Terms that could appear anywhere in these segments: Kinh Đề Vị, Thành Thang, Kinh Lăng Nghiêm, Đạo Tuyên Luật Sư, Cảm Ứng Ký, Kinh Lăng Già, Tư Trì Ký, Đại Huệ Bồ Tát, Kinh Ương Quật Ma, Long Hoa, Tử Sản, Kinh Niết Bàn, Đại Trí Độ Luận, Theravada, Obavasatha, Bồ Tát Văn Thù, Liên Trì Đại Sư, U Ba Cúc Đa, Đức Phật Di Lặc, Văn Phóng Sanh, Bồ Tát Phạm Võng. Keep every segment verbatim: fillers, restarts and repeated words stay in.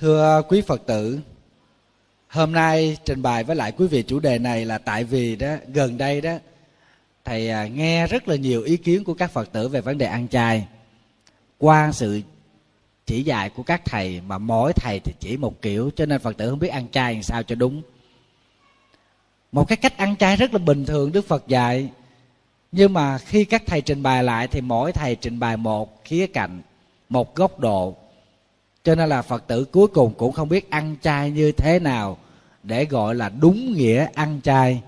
Thưa quý Phật tử, hôm nay trình bày với lại quý vị chủ đề này là tại vì đó gần đây đó thầy nghe rất là nhiều ý kiến của các Phật tử về vấn đề ăn chay. Qua sự chỉ dạy của các thầy mà mỗi thầy thì chỉ một kiểu, cho nên Phật tử không biết ăn chay làm sao cho đúng. Một cái cách ăn chay rất là bình thường Đức Phật dạy, nhưng mà khi các thầy trình bày lại thì mỗi thầy trình bày một khía cạnh, một góc độ, cho nên là Phật tử cuối cùng cũng không biết ăn chay như thế nào để gọi là đúng nghĩa ăn chay.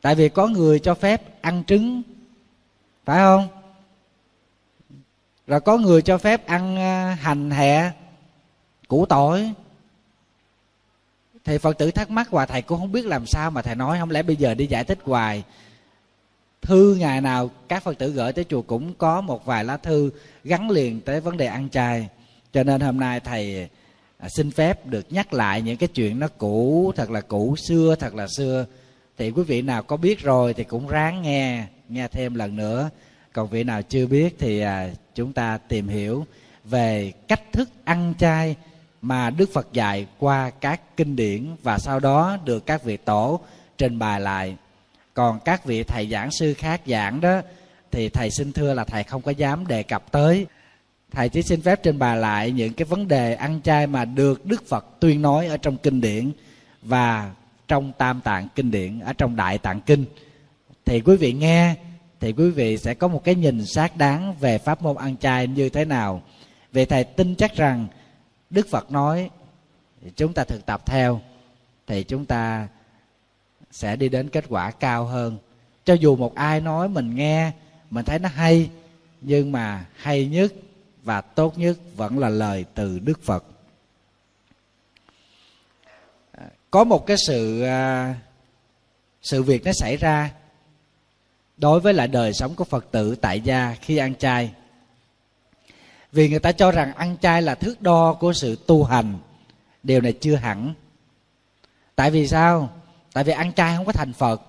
Tại vì có người cho phép ăn trứng, phải không? Rồi có người cho phép ăn hành hẹ, củ tỏi. Thì Phật tử thắc mắc hoài, thầy cũng không biết làm sao mà thầy nói, không lẽ bây giờ đi giải thích hoài. Thư ngày nào các Phật tử gửi tới chùa cũng có một vài lá thư gắn liền tới vấn đề ăn chay. Cho nên hôm nay thầy xin phép được nhắc lại những cái chuyện nó cũ, thật là cũ, xưa, thật là xưa. Thì quý vị nào có biết rồi thì cũng ráng nghe, nghe thêm lần nữa. Còn vị nào chưa biết thì chúng ta tìm hiểu về cách thức ăn chay mà Đức Phật dạy qua các kinh điển và sau đó được các vị tổ trình bày lại. Còn các vị thầy giảng sư khác giảng đó thì thầy xin thưa là thầy không có dám đề cập tới. Thầy chỉ xin phép trình bày lại những cái vấn đề ăn chay mà được Đức Phật tuyên nói ở trong kinh điển và trong tam tạng kinh điển, ở trong đại tạng kinh. Thì quý vị nghe thì quý vị sẽ có một cái nhìn xác đáng về pháp môn ăn chay như thế nào. Vì thầy tin chắc rằng Đức Phật nói, chúng ta thực tập theo thì chúng ta sẽ đi đến kết quả cao hơn. Cho dù một ai nói mình nghe, mình thấy nó hay, nhưng mà hay nhất và tốt nhất vẫn là lời từ Đức Phật. Có một cái sự sự việc nó xảy ra đối với lại đời sống của Phật tử tại gia khi ăn chay. Vì người ta cho rằng ăn chay là thước đo của sự tu hành. Điều này chưa hẳn. Tại vì sao? Tại vì ăn chay không có thành Phật.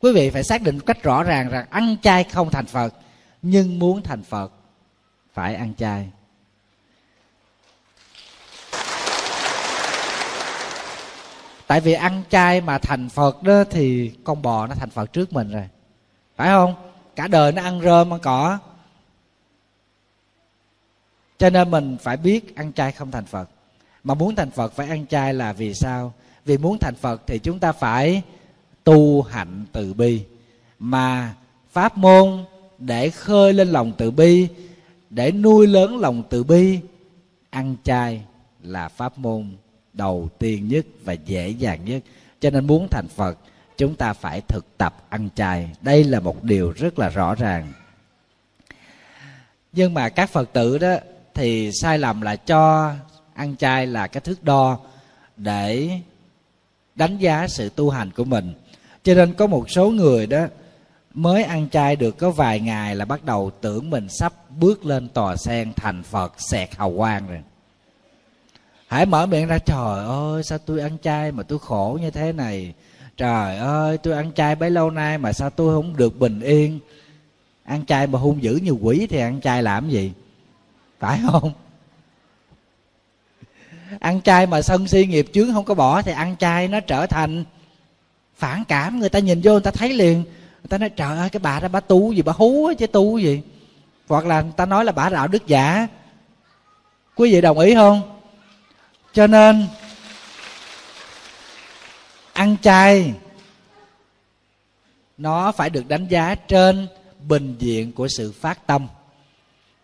Quý vị phải xác định một cách rõ ràng rằng ăn chay không thành Phật, nhưng muốn thành Phật phải ăn chay. Tại vì ăn chay mà thành Phật đó thì con bò nó thành Phật trước mình rồi, phải không? Cả đời nó ăn rơm ăn cỏ. Cho nên mình phải biết ăn chay không thành Phật. Mà muốn thành Phật phải ăn chay là vì sao? Vì muốn thành Phật thì chúng ta phải tu hạnh từ bi. Mà pháp môn để khơi lên lòng từ bi, để nuôi lớn lòng từ bi, ăn chay là pháp môn đầu tiên nhất và dễ dàng nhất. Cho nên muốn thành Phật, chúng ta phải thực tập ăn chay. Đây là một điều rất là rõ ràng. Nhưng mà các Phật tử đó thì sai lầm là cho ăn chay là cái thước đo để đánh giá sự tu hành của mình. Cho nên có một số người đó mới ăn chay được có vài ngày là bắt đầu tưởng mình sắp bước lên tòa sen thành Phật xẹt hào quang rồi. Hãy mở miệng ra, trời ơi sao tôi ăn chay mà tôi khổ như thế này. Trời ơi tôi ăn chay bấy lâu nay mà sao tôi không được bình yên. Ăn chay mà hung dữ như quỷ thì ăn chay làm gì, phải không? Ăn chay mà sân si nghiệp chướng không có bỏ thì ăn chay nó trở thành phản cảm. Người ta nhìn vô người ta thấy liền, người ta nói trời ơi cái bà đó bà tu gì, bà hú chứ tu gì. Hoặc là người ta nói là bà đạo đức giả. Quý vị đồng ý không? Cho nên ăn chay nó phải được đánh giá trên bình diện của sự phát tâm.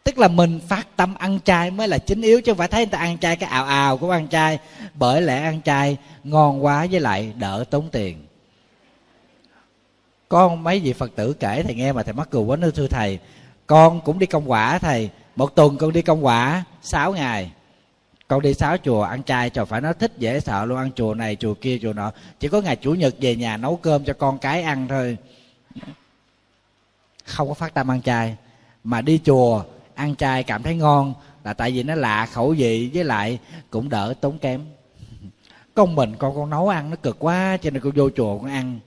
Tức là mình phát tâm ăn chay mới là chính yếu, chứ không phải thấy người ta ăn chay cái ào ào cũng ăn chay. Bởi lẽ ăn chay ngon quá với lại đỡ tốn tiền. Con mấy vị Phật tử kể thầy nghe mà thầy mắc cười quá. Nó thưa thầy, con cũng đi công quả thầy. Một tuần con đi công quả sáu ngày. Con đi sáu chùa ăn chay, trời phải nói thích dễ sợ luôn. Ăn chùa này chùa kia chùa nọ. Chỉ có ngày chủ nhật về nhà nấu cơm cho con cái ăn thôi. Không có phát tâm ăn chay. Mà đi chùa ăn chay cảm thấy ngon là tại vì nó lạ khẩu vị, với lại cũng đỡ tốn kém. Con mình con con nấu ăn nó cực quá, cho nên con vô chùa con ăn.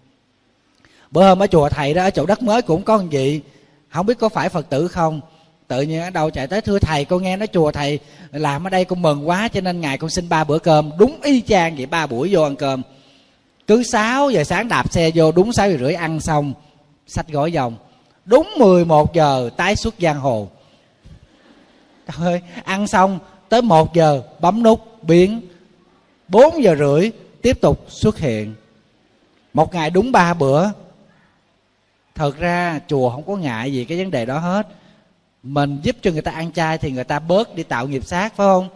Bữa hôm ở chùa thầy đó, ở chỗ đất mới cũng có một vị, không biết có phải Phật tử không, Tự nhiên ở đâu chạy tới: thưa thầy, con nghe nói chùa thầy làm ở đây con mừng quá, cho nên ngày con xin ba bữa cơm. Đúng y chang vậy, ba buổi vô ăn cơm. Cứ sáu giờ sáng đạp xe vô, đúng sáu giờ rưỡi ăn xong, xách gói vòng. Đúng mười một giờ tái xuất giang hồ. Trời ơi, ăn xong tới một giờ bấm nút biến, bốn giờ rưỡi tiếp tục xuất hiện. Một ngày đúng ba bữa. Thật ra chùa không có ngại gì cái vấn đề đó hết. Mình giúp cho người ta ăn chay thì người ta bớt đi tạo nghiệp sát, phải không?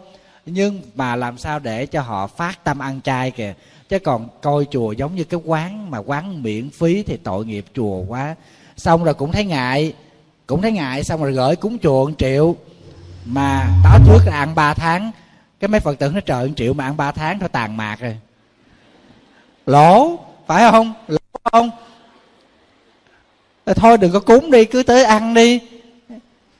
Nhưng mà làm sao để cho họ phát tâm ăn chay kìa. Chứ còn coi chùa giống như cái quán, mà quán miễn phí thì tội nghiệp chùa quá. Xong rồi cũng thấy ngại, cũng thấy ngại xong rồi gửi cúng chùa một triệu. Mà báo trước là ăn ba tháng. Cái mấy Phật tử nó trời, một triệu mà ăn ba tháng thôi tàn mạc rồi. Lỗ, phải không? Lỗ không? Thôi đừng có cúng đi, cứ tới ăn đi.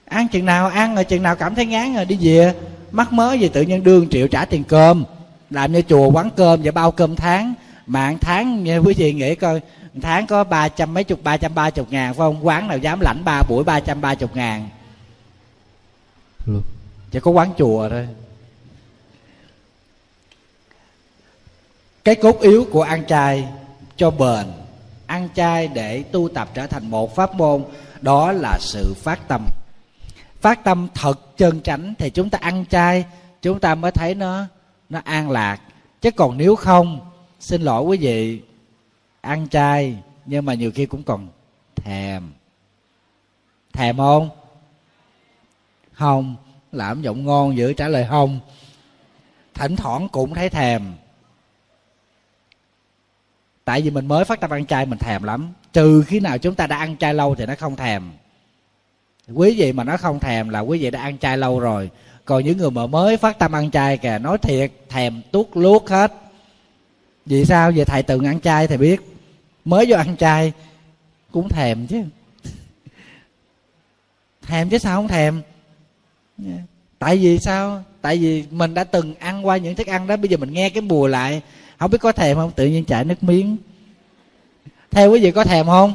Ăn chừng nào ăn, rồi chừng nào cảm thấy ngán rồi đi về. Mắc mớ gì tự nhiên đưa một triệu trả tiền cơm. Làm như chùa quán cơm và bao cơm tháng. Mà ăn tháng, như quý vị nghĩ coi, tháng có ba trăm mấy chục, ba trăm ba chục ngàn phải không? Quán nào dám lãnh ba buổi ba trăm ba chục ngàn. Chỉ có quán chùa thôi. Cái cốt yếu của ăn chay cho bền, ăn chay để tu tập trở thành một pháp môn, đó là sự phát tâm. Phát tâm thật chân chánh thì chúng ta ăn chay, chúng ta mới thấy nó nó an lạc. Chứ còn nếu không, xin lỗi quý vị, ăn chay nhưng mà nhiều khi cũng còn thèm. Thèm không? Không. Làm giọng ngon dữ trả lời không. Thỉnh thoảng cũng thấy thèm. Tại vì mình mới phát tâm ăn chay mình thèm lắm. Trừ khi nào chúng ta đã ăn chay lâu thì nó không thèm. Quý vị mà nó không thèm là quý vị đã ăn chay lâu rồi. Còn những người mà mới phát tâm ăn chay kìa, nói thiệt thèm tuốt luốt hết. Vì sao? Vì thầy từng ăn chay thầy biết. Mới vô ăn chay cũng thèm chứ. Thèm chứ sao không thèm. Tại vì sao? Tại vì mình đã từng ăn qua những thức ăn đó. Bây giờ mình nghe cái mùi lại, không biết có thèm không, tự nhiên chảy nước miếng. Theo quý vị có thèm không?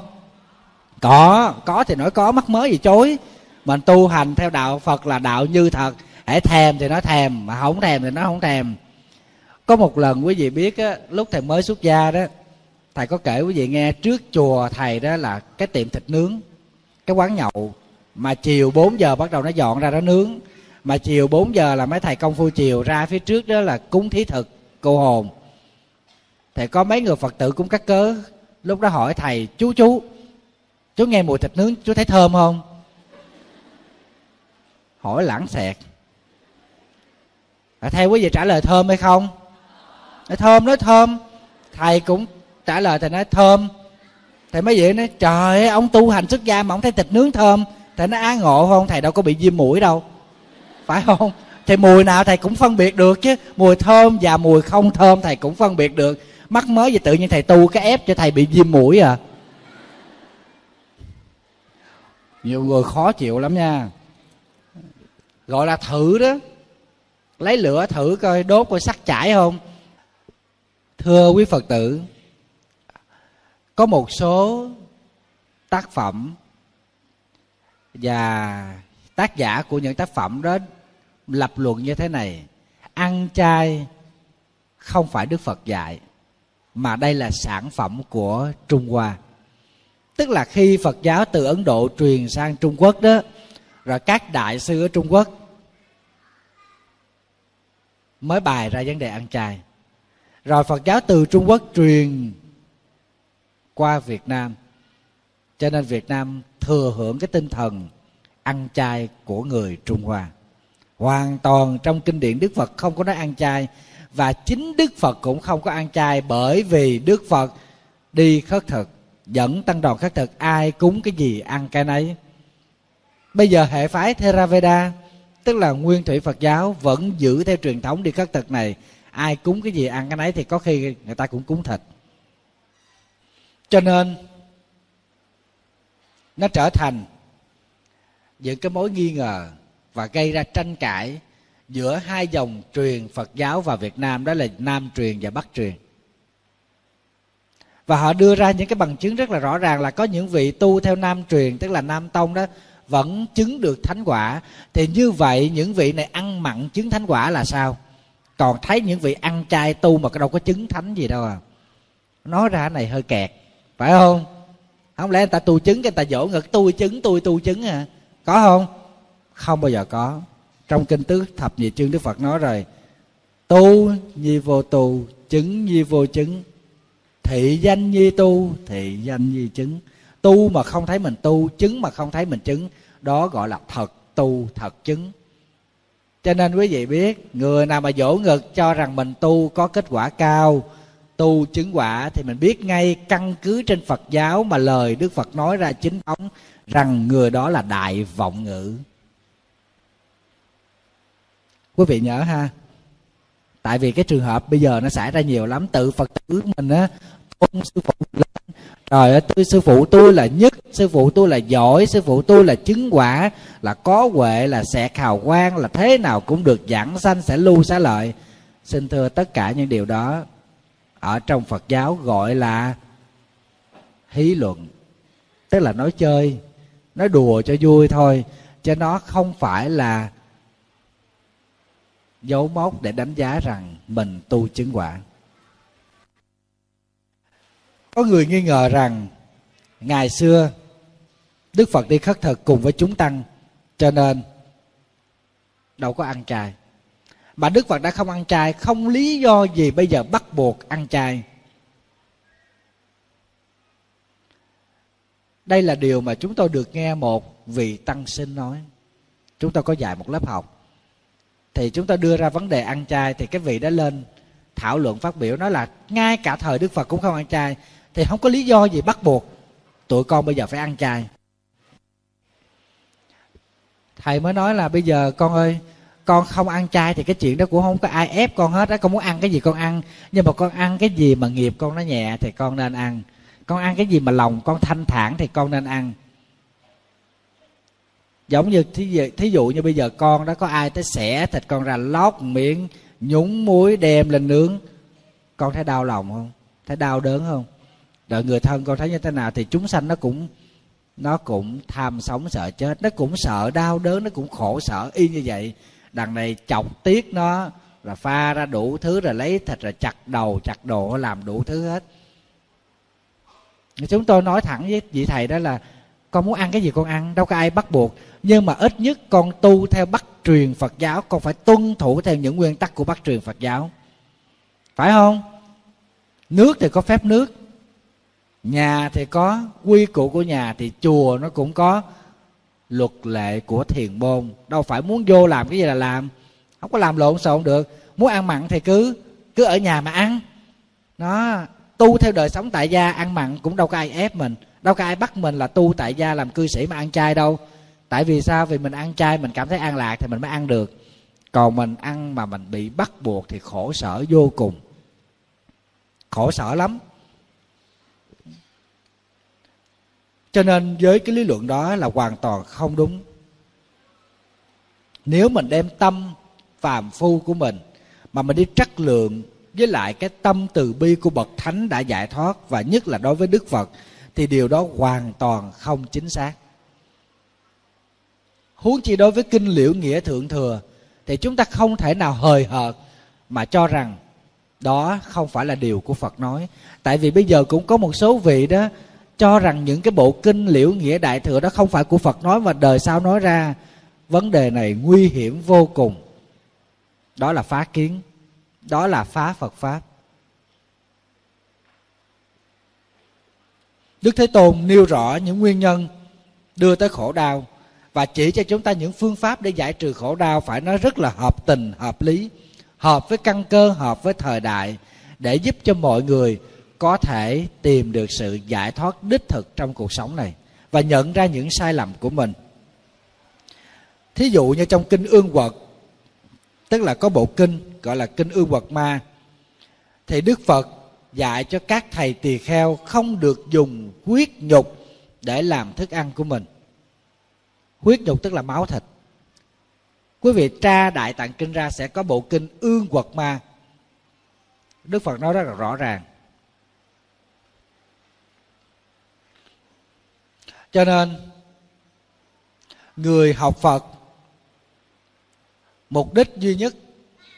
Có. Có thì nói có, mắc mớ gì chối. Mình tu hành theo đạo Phật là đạo như thật. Hãy thèm thì nó thèm, mà không thèm thì nó không thèm. Có một lần quý vị biết á, lúc thầy mới xuất gia đó, thầy có kể quý vị nghe, trước chùa thầy đó là cái tiệm thịt nướng, cái quán nhậu. Mà chiều bốn giờ bắt đầu nó dọn ra đó nướng. Mà chiều bốn giờ là mấy thầy công phu chiều ra phía trước đó là cúng thí thực cô hồn. Thì có mấy người Phật tử cũng cắt cớ. Lúc đó hỏi thầy: chú chú chú nghe mùi thịt nướng chú thấy thơm không? Hỏi lãng xẹt. Theo quý vị trả lời thơm hay không? Nói thơm. Nói thơm. Thầy cũng trả lời, thầy nói thơm. Thầy mấy vị nói: trời ơi, ông tu hành xuất gia mà ông thấy thịt nướng thơm. Thầy nói: á ngộ không, thầy đâu có bị viêm mũi đâu, phải không? Thì mùi nào thầy cũng phân biệt được chứ. Mùi thơm và mùi không thơm thầy cũng phân biệt được. Mắc mới gì tự nhiên thầy tu cái ép cho thầy bị viêm mũi à. Nhiều người khó chịu lắm nha. Gọi là thử đó. Lấy lửa thử coi, đốt coi sắc chảy không. Thưa quý Phật tử, có một số tác phẩm và tác giả của những tác phẩm đó lập luận như thế này: ăn chay không phải Đức Phật dạy, mà đây là sản phẩm của Trung Hoa. Tức là khi Phật giáo từ Ấn Độ truyền sang Trung Quốc đó, rồi các đại sư ở Trung Quốc mới bày ra vấn đề ăn chay. Rồi Phật giáo từ Trung Quốc truyền qua Việt Nam, cho nên Việt Nam thừa hưởng cái tinh thần ăn chay của người Trung Hoa. Hoàn toàn trong kinh điển Đức Phật không có nói ăn chay. Và chính Đức Phật cũng không có ăn chay, bởi vì Đức Phật đi khất thực, dẫn tăng đoàn khất thực, ai cúng cái gì ăn cái nấy. Bây giờ hệ phái Theravada, tức là nguyên thủy Phật giáo, vẫn giữ theo truyền thống đi khất thực này. Ai cúng cái gì ăn cái nấy, thì có khi người ta cũng cúng thịt. Cho nên nó trở thành những cái mối nghi ngờ và gây ra tranh cãi giữa hai dòng truyền Phật giáo và Việt Nam, đó là Nam truyền và Bắc truyền. Và họ đưa ra những cái bằng chứng rất là rõ ràng là có những vị tu theo Nam truyền, tức là Nam Tông đó, vẫn chứng được thánh quả. Thì như vậy những vị này ăn mặn chứng thánh quả là sao? Còn thấy những vị ăn chay tu mà đâu có chứng thánh gì đâu à. Nói ra này hơi kẹt, phải không? Không lẽ người ta tu chứng, người ta dỗ ngực tôi chứng, tôi tu chứng à? Có không? Không bao giờ có. Trong Kinh Tứ Thập Nhị Chương Đức Phật nói rồi: tu nhi vô tu, chứng nhi vô chứng, thị danh nhi tu, thị danh nhi chứng. Tu mà không thấy mình tu, chứng mà không thấy mình chứng, đó gọi là thật tu, thật chứng. Cho nên quý vị biết, người nào mà dỗ ngực cho rằng mình tu có kết quả cao, tu chứng quả, thì mình biết ngay, căn cứ trên Phật giáo mà lời Đức Phật nói ra chính thống, rằng người đó là đại vọng ngữ. Quý vị nhớ ha. Tại vì cái trường hợp bây giờ nó xảy ra nhiều lắm. Tự Phật tử mình á, tôn sư phụ lên, rồi tôi sư phụ tôi là nhất, sư phụ tôi là giỏi, sư phụ tôi là chứng quả, là có huệ, là xẹt hào quang, là thế nào cũng được vãng sanh, sẽ lưu xá lợi. Xin thưa, tất cả những điều đó ở trong Phật giáo gọi là hí luận, tức là nói chơi, nói đùa cho vui thôi, chứ nó không phải là dấu mốc để đánh giá rằng mình tu chứng quả. Có người nghi ngờ rằng ngày xưa Đức Phật đi khất thực cùng với chúng tăng, cho nên đâu có ăn chay. Mà Đức Phật đã không ăn chay, không lý do gì bây giờ bắt buộc ăn chay. Đây là điều mà chúng tôi được nghe một vị tăng sinh nói. Chúng tôi có dạy một lớp học, thì chúng tôi đưa ra vấn đề ăn chay, thì cái vị đã lên thảo luận phát biểu, nói là ngay cả thời Đức Phật cũng không ăn chay, thì không có lý do gì bắt buộc tụi con bây giờ phải ăn chay. Thầy mới nói là bây giờ con ơi, con không ăn chay thì cái chuyện đó cũng không có ai ép con hết á. Con muốn ăn cái gì con ăn, nhưng mà con ăn cái gì mà nghiệp con nó nhẹ thì con nên ăn. Con ăn cái gì mà lòng con thanh thản thì con nên ăn. Giống như thí, thí dụ như bây giờ con đó, có ai tới xẻ thịt con ra, lót miếng nhúng muối đem lên nướng, con thấy đau lòng không? Thấy đau đớn không? Đợi người thân con thấy như thế nào? Thì chúng sanh nó cũng nó cũng tham sống sợ chết, nó cũng sợ đau đớn, nó cũng khổ sở y như vậy. Đằng này chọc tiết nó, rồi pha ra đủ thứ, rồi lấy thịt, rồi chặt đầu chặt độ, làm đủ thứ hết. Chúng tôi nói thẳng với vị thầy đó là con muốn ăn cái gì con ăn, đâu có ai bắt buộc, nhưng mà ít nhất con tu theo bắt truyền Phật giáo, con phải tuân thủ theo những nguyên tắc của bắt truyền Phật giáo, phải không? Nước thì có phép nước, nhà thì có quy củ của nhà, thì chùa nó cũng có luật lệ của thiền môn. Đâu phải muốn vô làm cái gì là làm, không có làm lộn xộn được. Muốn ăn mặn thì cứ cứ ở nhà mà ăn. Nó tu theo đời sống tại gia, ăn mặn cũng đâu có ai ép mình, đâu có ai bắt mình là tu tại gia làm cư sĩ mà ăn chay đâu. Tại vì sao? Vì mình ăn chay mình cảm thấy an lạc thì mình mới ăn được, còn mình ăn mà mình bị bắt buộc thì khổ sở vô cùng, khổ sở lắm. Cho nên với cái lý luận đó là hoàn toàn không đúng. Nếu mình đem tâm phàm phu của mình mà mình đi trắc lượng với lại cái tâm từ bi của bậc thánh đã giải thoát, và nhất là đối với Đức Phật, thì điều đó hoàn toàn không chính xác. Huống chi đối với kinh Liễu Nghĩa Thượng Thừa, thì chúng ta không thể nào hời hợt mà cho rằng đó không phải là điều của Phật nói. Tại vì bây giờ cũng có một số vị đó cho rằng những cái bộ kinh Liễu Nghĩa Đại Thừa đó không phải của Phật nói mà đời sau nói ra. Vấn đề này nguy hiểm vô cùng. Đó là phá kiến, đó là phá Phật Pháp. Đức Thế Tôn nêu rõ những nguyên nhân đưa tới khổ đau và chỉ cho chúng ta những phương pháp để giải trừ khổ đau, phải nói rất là hợp tình, hợp lý, hợp với căn cơ, hợp với thời đại, để giúp cho mọi người có thể tìm được sự giải thoát đích thực trong cuộc sống này và nhận ra những sai lầm của mình. Thí dụ như trong Kinh Ương Quật, tức là có bộ kinh gọi là Kinh Ương Quật Ma, thì Đức Phật dạy cho các thầy tỳ kheo không được dùng huyết nhục để làm thức ăn của mình. Huyết nhục tức là máu thịt. Quý vị tra Đại Tạng Kinh ra sẽ có bộ Kinh Ương Quật Ma. Đức Phật nói rất là rõ ràng. Cho nên người học Phật mục đích duy nhất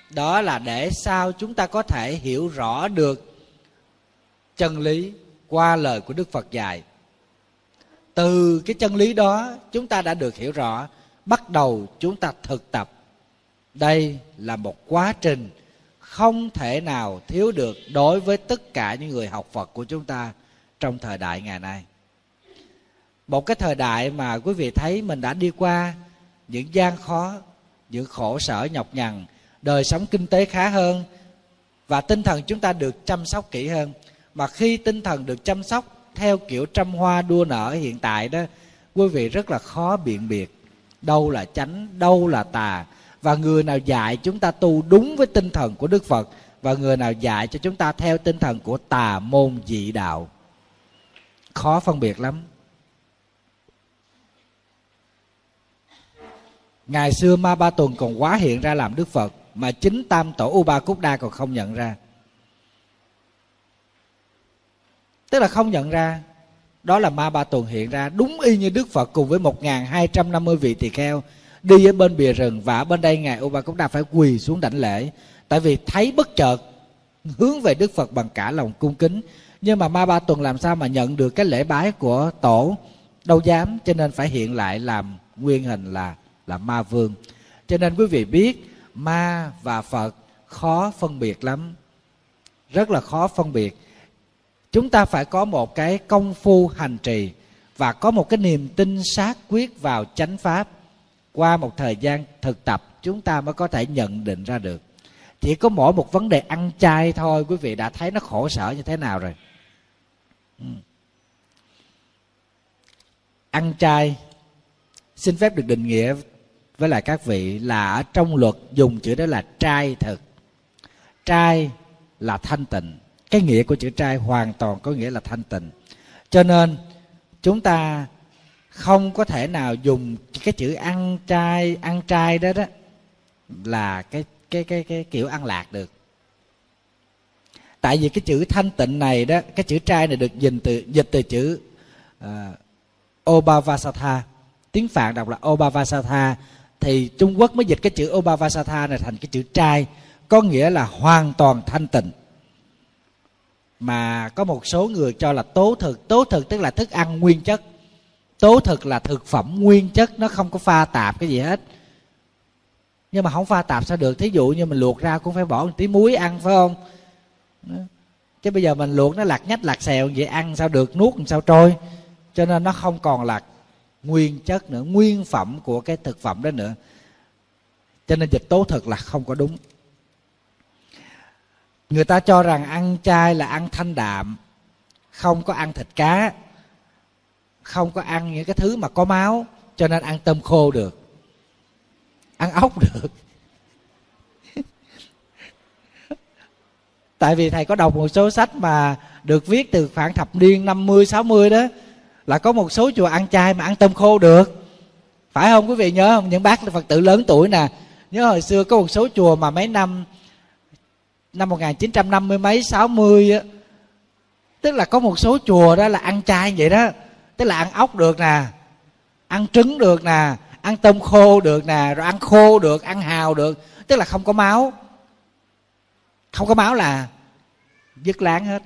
đó là để sao chúng ta có thể hiểu rõ được chân lý qua lời của Đức Phật dạy. Từ cái chân lý đó chúng ta đã được hiểu rõ, bắt đầu chúng ta thực tập. Đây là một quá trình không thể nào thiếu được đối với tất cả những người học Phật của chúng ta trong thời đại ngày nay. Một cái thời đại mà quý vị thấy mình đã đi qua những gian khó, những khổ sở nhọc nhằn, đời sống kinh tế khá hơn và tinh thần chúng ta được chăm sóc kỹ hơn. Mà khi tinh thần được chăm sóc theo kiểu trăm hoa đua nở hiện tại đó, quý vị rất là khó biện biệt đâu là chánh, đâu là tà. Và người nào dạy chúng ta tu đúng với tinh thần của Đức Phật và người nào dạy cho chúng ta theo tinh thần của tà môn dị đạo, khó phân biệt lắm. Ngày xưa Ma Ba Tuần còn quá hiện ra làm Đức Phật mà chính Tam Tổ U Ba Cúc Đa còn không nhận ra. Tức là không nhận ra đó là Ma Ba Tuần hiện ra đúng y như Đức Phật cùng với một nghìn hai trăm năm mươi vị tỳ kheo đi ở bên bìa rừng, và ở bên đây ngài U Ba Cúc Đa phải quỳ xuống đảnh lễ, tại vì thấy bất chợt hướng về Đức Phật bằng cả lòng cung kính. Nhưng mà Ma Ba Tuần làm sao mà nhận được cái lễ bái của tổ, đâu dám, cho nên phải hiện lại làm nguyên hình là là ma vương. Cho nên quý vị biết ma và Phật khó phân biệt lắm, rất là khó phân biệt. Chúng ta phải có một cái công phu hành trì và có một cái niềm tin xác quyết vào chánh pháp. Qua một thời gian thực tập chúng ta mới có thể nhận định ra được. Chỉ có mỗi một vấn đề ăn chay thôi, quý vị đã thấy nó khổ sở như thế nào rồi. Ừ. Ăn chay xin phép được định nghĩa với lại các vị là ở trong luật dùng chữ đó là trai thực. Trai là thanh tịnh. Cái nghĩa của chữ trai hoàn toàn có nghĩa là thanh tịnh. Cho nên chúng ta không có thể nào dùng cái chữ ăn trai, ăn trai đó đó là cái cái cái cái kiểu ăn lạc được. Tại vì cái chữ thanh tịnh này đó, cái chữ trai này được dịch từ dịch từ chữ uh, Obavasatha. Tiếng Phạn đọc là Obavasatha, thì Trung Quốc mới dịch cái chữ Obavasatha này thành cái chữ trai, có nghĩa là hoàn toàn thanh tịnh. Mà có một số người cho là tố thực. Tố thực tức là thức ăn nguyên chất. Tố thực là thực phẩm nguyên chất, nó không có pha tạp cái gì hết. Nhưng mà không pha tạp sao được? Thí dụ như mình luộc ra cũng phải bỏ một tí muối ăn, phải không? Chứ bây giờ mình luộc nó lạc nhách lạc xèo vậy ăn sao được, nuốt làm sao trôi. Cho nên nó không còn là nguyên chất nữa, nguyên phẩm của cái thực phẩm đó nữa. Cho nên dịch tố thực là không có đúng. Người ta cho rằng ăn chay là ăn thanh đạm, không có ăn thịt cá, không có ăn những cái thứ mà có máu, cho nên ăn tôm khô được, ăn ốc được. Tại vì thầy có đọc một số sách mà được viết từ khoảng thập niên năm mươi sáu mươi đó, là có một số chùa ăn chay mà ăn tôm khô được. Phải không quý vị nhớ không? Những bác Phật tử lớn tuổi nè, nhớ hồi xưa có một số chùa mà mấy năm Năm một nghìn chín trăm năm mươi mấy, sáu mươi á, tức là có một số chùa đó là ăn chay vậy đó. Tức là ăn ốc được nè, ăn trứng được nè, ăn tôm khô được nè, rồi ăn khô được, ăn hào được. Tức là không có máu. Không có máu là dứt láng hết.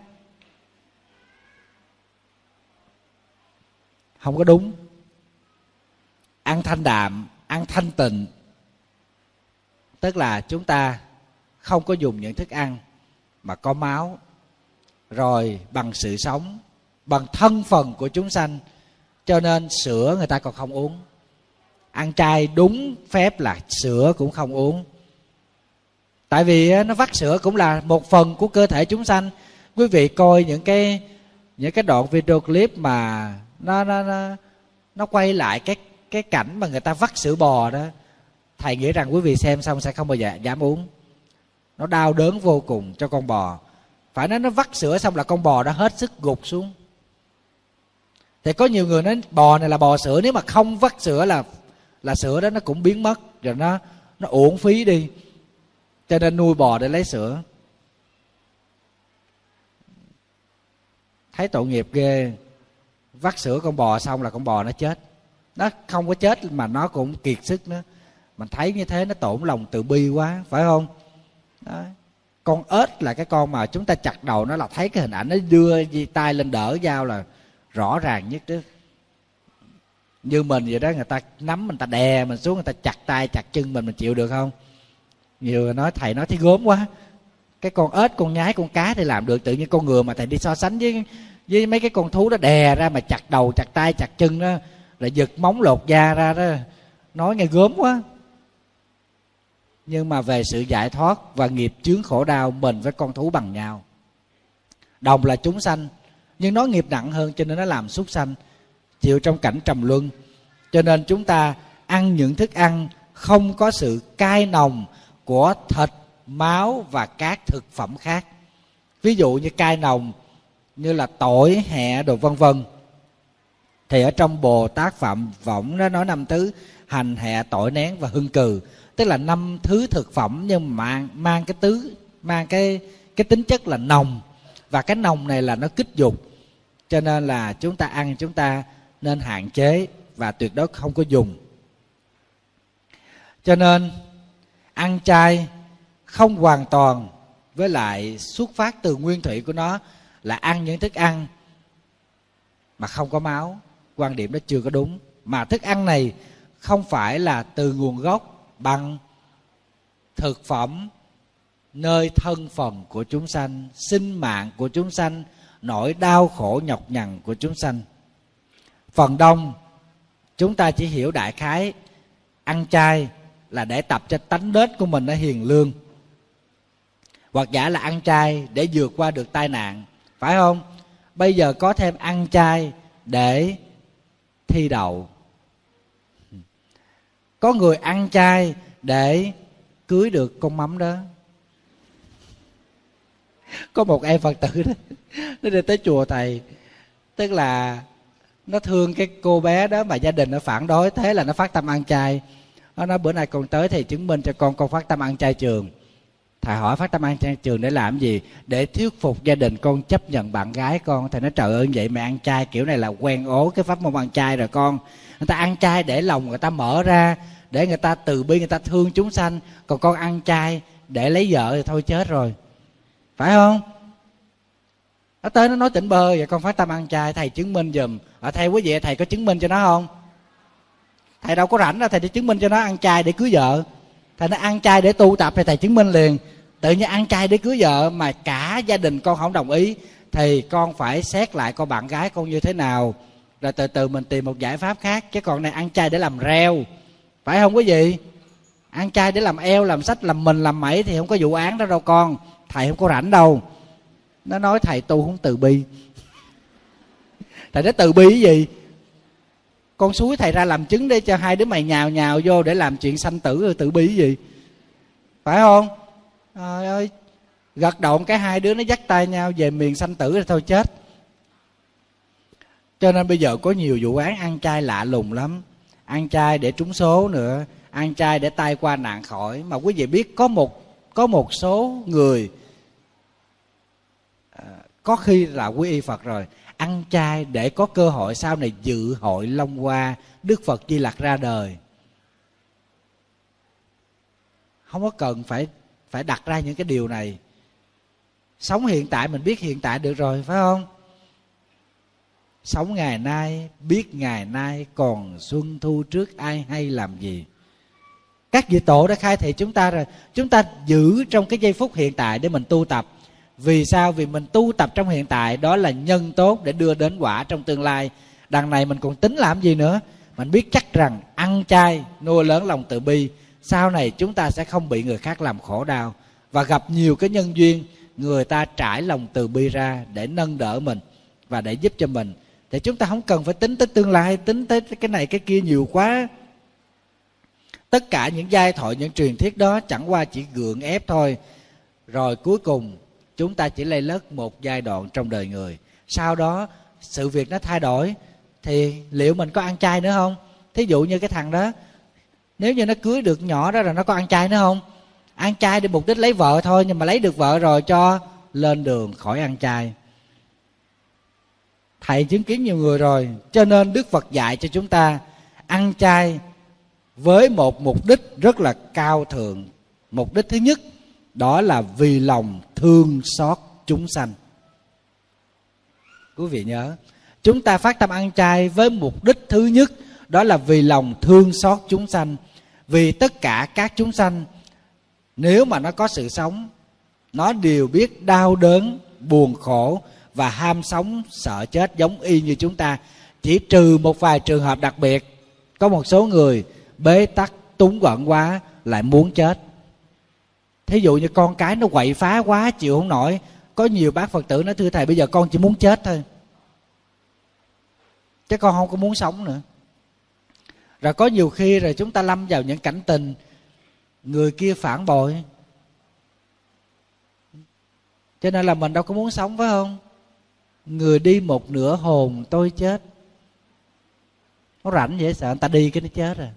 Không có đúng. Ăn thanh đạm, ăn thanh tịnh, tức là chúng ta không có dùng những thức ăn mà có máu. Rồi bằng sự sống, bằng thân phần của chúng sanh, cho nên sữa người ta còn không uống. Ăn chay đúng phép là sữa cũng không uống. Tại vì nó vắt sữa cũng là một phần của cơ thể chúng sanh. Quý vị coi những cái những cái đoạn video clip mà nó nó nó, nó quay lại cái cái cảnh mà người ta vắt sữa bò đó, thầy nghĩ rằng quý vị xem xong sẽ không bao giờ dám uống. Nó đau đớn vô cùng cho con bò. Phải nói nó vắt sữa xong là con bò đã hết sức gục xuống. Thì có nhiều người nói bò này là bò sữa, nếu mà không vắt sữa là là sữa đó nó cũng biến mất, rồi nó nó uổng phí đi. Cho nên nuôi bò để lấy sữa. Thấy tội nghiệp ghê. Vắt sữa con bò xong là con bò nó chết. nó không có chết mà nó cũng kiệt sức nữa. Mình thấy như thế nó tổn lòng từ bi quá, phải không? Đó. Con ếch là cái con mà chúng ta chặt đầu nó là thấy cái hình ảnh nó đưa tay lên đỡ dao là rõ ràng nhất trước. Như mình vậy đó, người ta nắm mình, ta đè mình xuống, người ta chặt tay chặt chân mình, mình chịu được không? Nhiều người nói thầy nói thấy gớm quá, cái con ếch, con nhái, con cá thì làm được, tự nhiên con ngựa mà thầy đi so sánh với với mấy cái con thú đó đè ra mà chặt đầu chặt tay chặt chân đó, lại giật móng lột da ra đó, nói nghe gớm quá. Nhưng mà về sự giải thoát và nghiệp chướng khổ đau, mình với con thú bằng nhau, đồng là chúng sanh, nhưng nó nghiệp nặng hơn cho nên nó làm súc sanh, chịu trong cảnh trầm luân. Cho nên chúng ta ăn những thức ăn không có sự cay nồng của thịt, máu và các thực phẩm khác. Ví dụ như cay nồng như là tỏi, hẹ, đồ vân vân. Thì ở trong Bồ Tát Phạm Võng nó nói năm thứ: hành, hẹ, tỏi, nén và hương cừ. Tức là năm thứ thực phẩm nhưng mà mang cái tứ mang cái cái tính chất là nồng, và cái nồng này là nó kích dục. Cho nên là chúng ta ăn, chúng ta nên hạn chế và tuyệt đối không có dùng. Cho nên ăn chay không hoàn toàn, với lại xuất phát từ nguyên thủy của nó là ăn những thức ăn mà không có máu. Quan điểm đó chưa có đúng. Mà thức ăn này không phải là từ nguồn gốc bằng thực phẩm, nơi thân phần của chúng sanh, sinh mạng của chúng sanh, nỗi đau khổ nhọc nhằn của chúng sanh. Phần đông chúng ta chỉ hiểu đại khái ăn chay là để tập cho tánh nết của mình nó hiền lương, hoặc giả là ăn chay để vượt qua được tai nạn, phải không? Bây giờ có thêm ăn chay để thi đậu, có người ăn chay để cưới được con mắm đó. Có một em Phật tử đó, nó đi tới chùa thầy, tức là nó thương cái cô bé đó mà gia đình nó phản đối, thế là nó phát tâm ăn chay. Nó nói bữa nay con tới thì chứng minh cho con, con phát tâm ăn chay trường. Thầy hỏi phát tâm ăn chay trường để làm gì? Để thuyết phục gia đình con chấp nhận bạn gái con. Thầy nói trời ơi, vậy mẹ ăn chay kiểu này là quen ố cái pháp môn ăn chay rồi con. Người ta ăn chay để lòng người ta mở ra, để người ta từ bi, người ta thương chúng sanh. Còn con ăn chay để lấy vợ thì thôi chết rồi, phải không? Nó tới nó nói tỉnh bơ vậy, con phát tâm ăn chay, thầy chứng minh giùm. Ở thầy quý vị, thầy có chứng minh cho nó không? Thầy đâu có rảnh đâu, thầy đi chứng minh cho nó ăn chay để cưới vợ. Thầy nó ăn chay để tu tập thì thầy chứng minh liền. Tự nhiên ăn chay để cưới vợ mà cả gia đình con không đồng ý, thì con phải xét lại coi bạn gái con như thế nào, rồi từ từ mình tìm một giải pháp khác. Chứ còn này ăn chay để làm reo, phải không quý vị? Ăn chay để làm eo, làm sách, làm mình, làm mẩy thì không có vụ án đó đâu con. Thầy không có rảnh đâu. Nó nói thầy tu không từ bi. Thầy nói từ bi cái gì? Con suối thầy ra làm chứng để cho hai đứa mày nhào nhào vô để làm chuyện sanh tử, rồi tự bi cái gì, phải không? Trời ơi, gật động cái hai đứa nó dắt tay nhau về miền sanh tử rồi thôi chết. Cho nên bây giờ có nhiều vụ án ăn chay lạ lùng lắm. Ăn chay để trúng số nữa, ăn chay để tai qua nạn khỏi. Mà quý vị biết có một có một số người có khi là quy y Phật rồi, ăn chay để có cơ hội sau này dự hội Long Hoa, Đức Phật Di Lặc ra đời. Không có cần phải phải đặt ra những cái điều này. Sống hiện tại mình biết hiện tại được rồi, phải không? Sống ngày nay biết ngày nay, còn xuân thu trước ai hay làm gì. Các vị tổ đã khai thị chúng ta rồi, chúng ta giữ trong cái giây phút hiện tại để mình tu tập. Vì sao? Vì mình tu tập trong hiện tại, đó là nhân tốt để đưa đến quả trong tương lai. Đằng này mình còn tính làm gì nữa? Mình biết chắc rằng ăn chay, nuôi lớn lòng từ bi, sau này chúng ta sẽ không bị người khác làm khổ đau, và gặp nhiều cái nhân duyên người ta trải lòng từ bi ra để nâng đỡ mình và để giúp cho mình. Thì chúng ta không cần phải tính tới tương lai, tính tới cái này cái kia nhiều quá. Tất cả những giai thoại, những truyền thuyết đó chẳng qua chỉ gượng ép thôi. Rồi cuối cùng chúng ta chỉ lây lất một giai đoạn trong đời người. Sau đó sự việc nó thay đổi, thì liệu mình có ăn chay nữa không? Thí dụ như cái thằng đó, nếu như nó cưới được nhỏ đó rồi, nó có ăn chay nữa không? Ăn chay để mục đích lấy vợ thôi, nhưng mà lấy được vợ rồi cho lên đường khỏi ăn chay. Thầy chứng kiến nhiều người rồi. Cho nên Đức Phật dạy cho chúng ta ăn chay với một mục đích rất là cao thượng. Mục đích thứ nhất đó là vì lòng thương xót chúng sanh. Quý vị nhớ, chúng ta phát tâm ăn chay với mục đích thứ nhất đó là vì lòng thương xót chúng sanh. Vì tất cả các chúng sanh, nếu mà nó có sự sống, nó đều biết đau đớn, buồn khổ và ham sống, sợ chết giống y như chúng ta. Chỉ trừ một vài trường hợp đặc biệt, có một số người bế tắc, túng quẫn quá lại muốn chết. Thí dụ như con cái nó quậy phá quá, chịu không nổi. Có nhiều bác Phật tử nói: thưa thầy, bây giờ con chỉ muốn chết thôi, chứ con không có muốn sống nữa. Rồi có nhiều khi rồi chúng ta lâm vào những cảnh tình người kia phản bội, cho nên là mình đâu có muốn sống, phải không? Người đi một nửa hồn tôi chết. Nó rảnh vậy, sợ người ta đi cái nó chết rồi.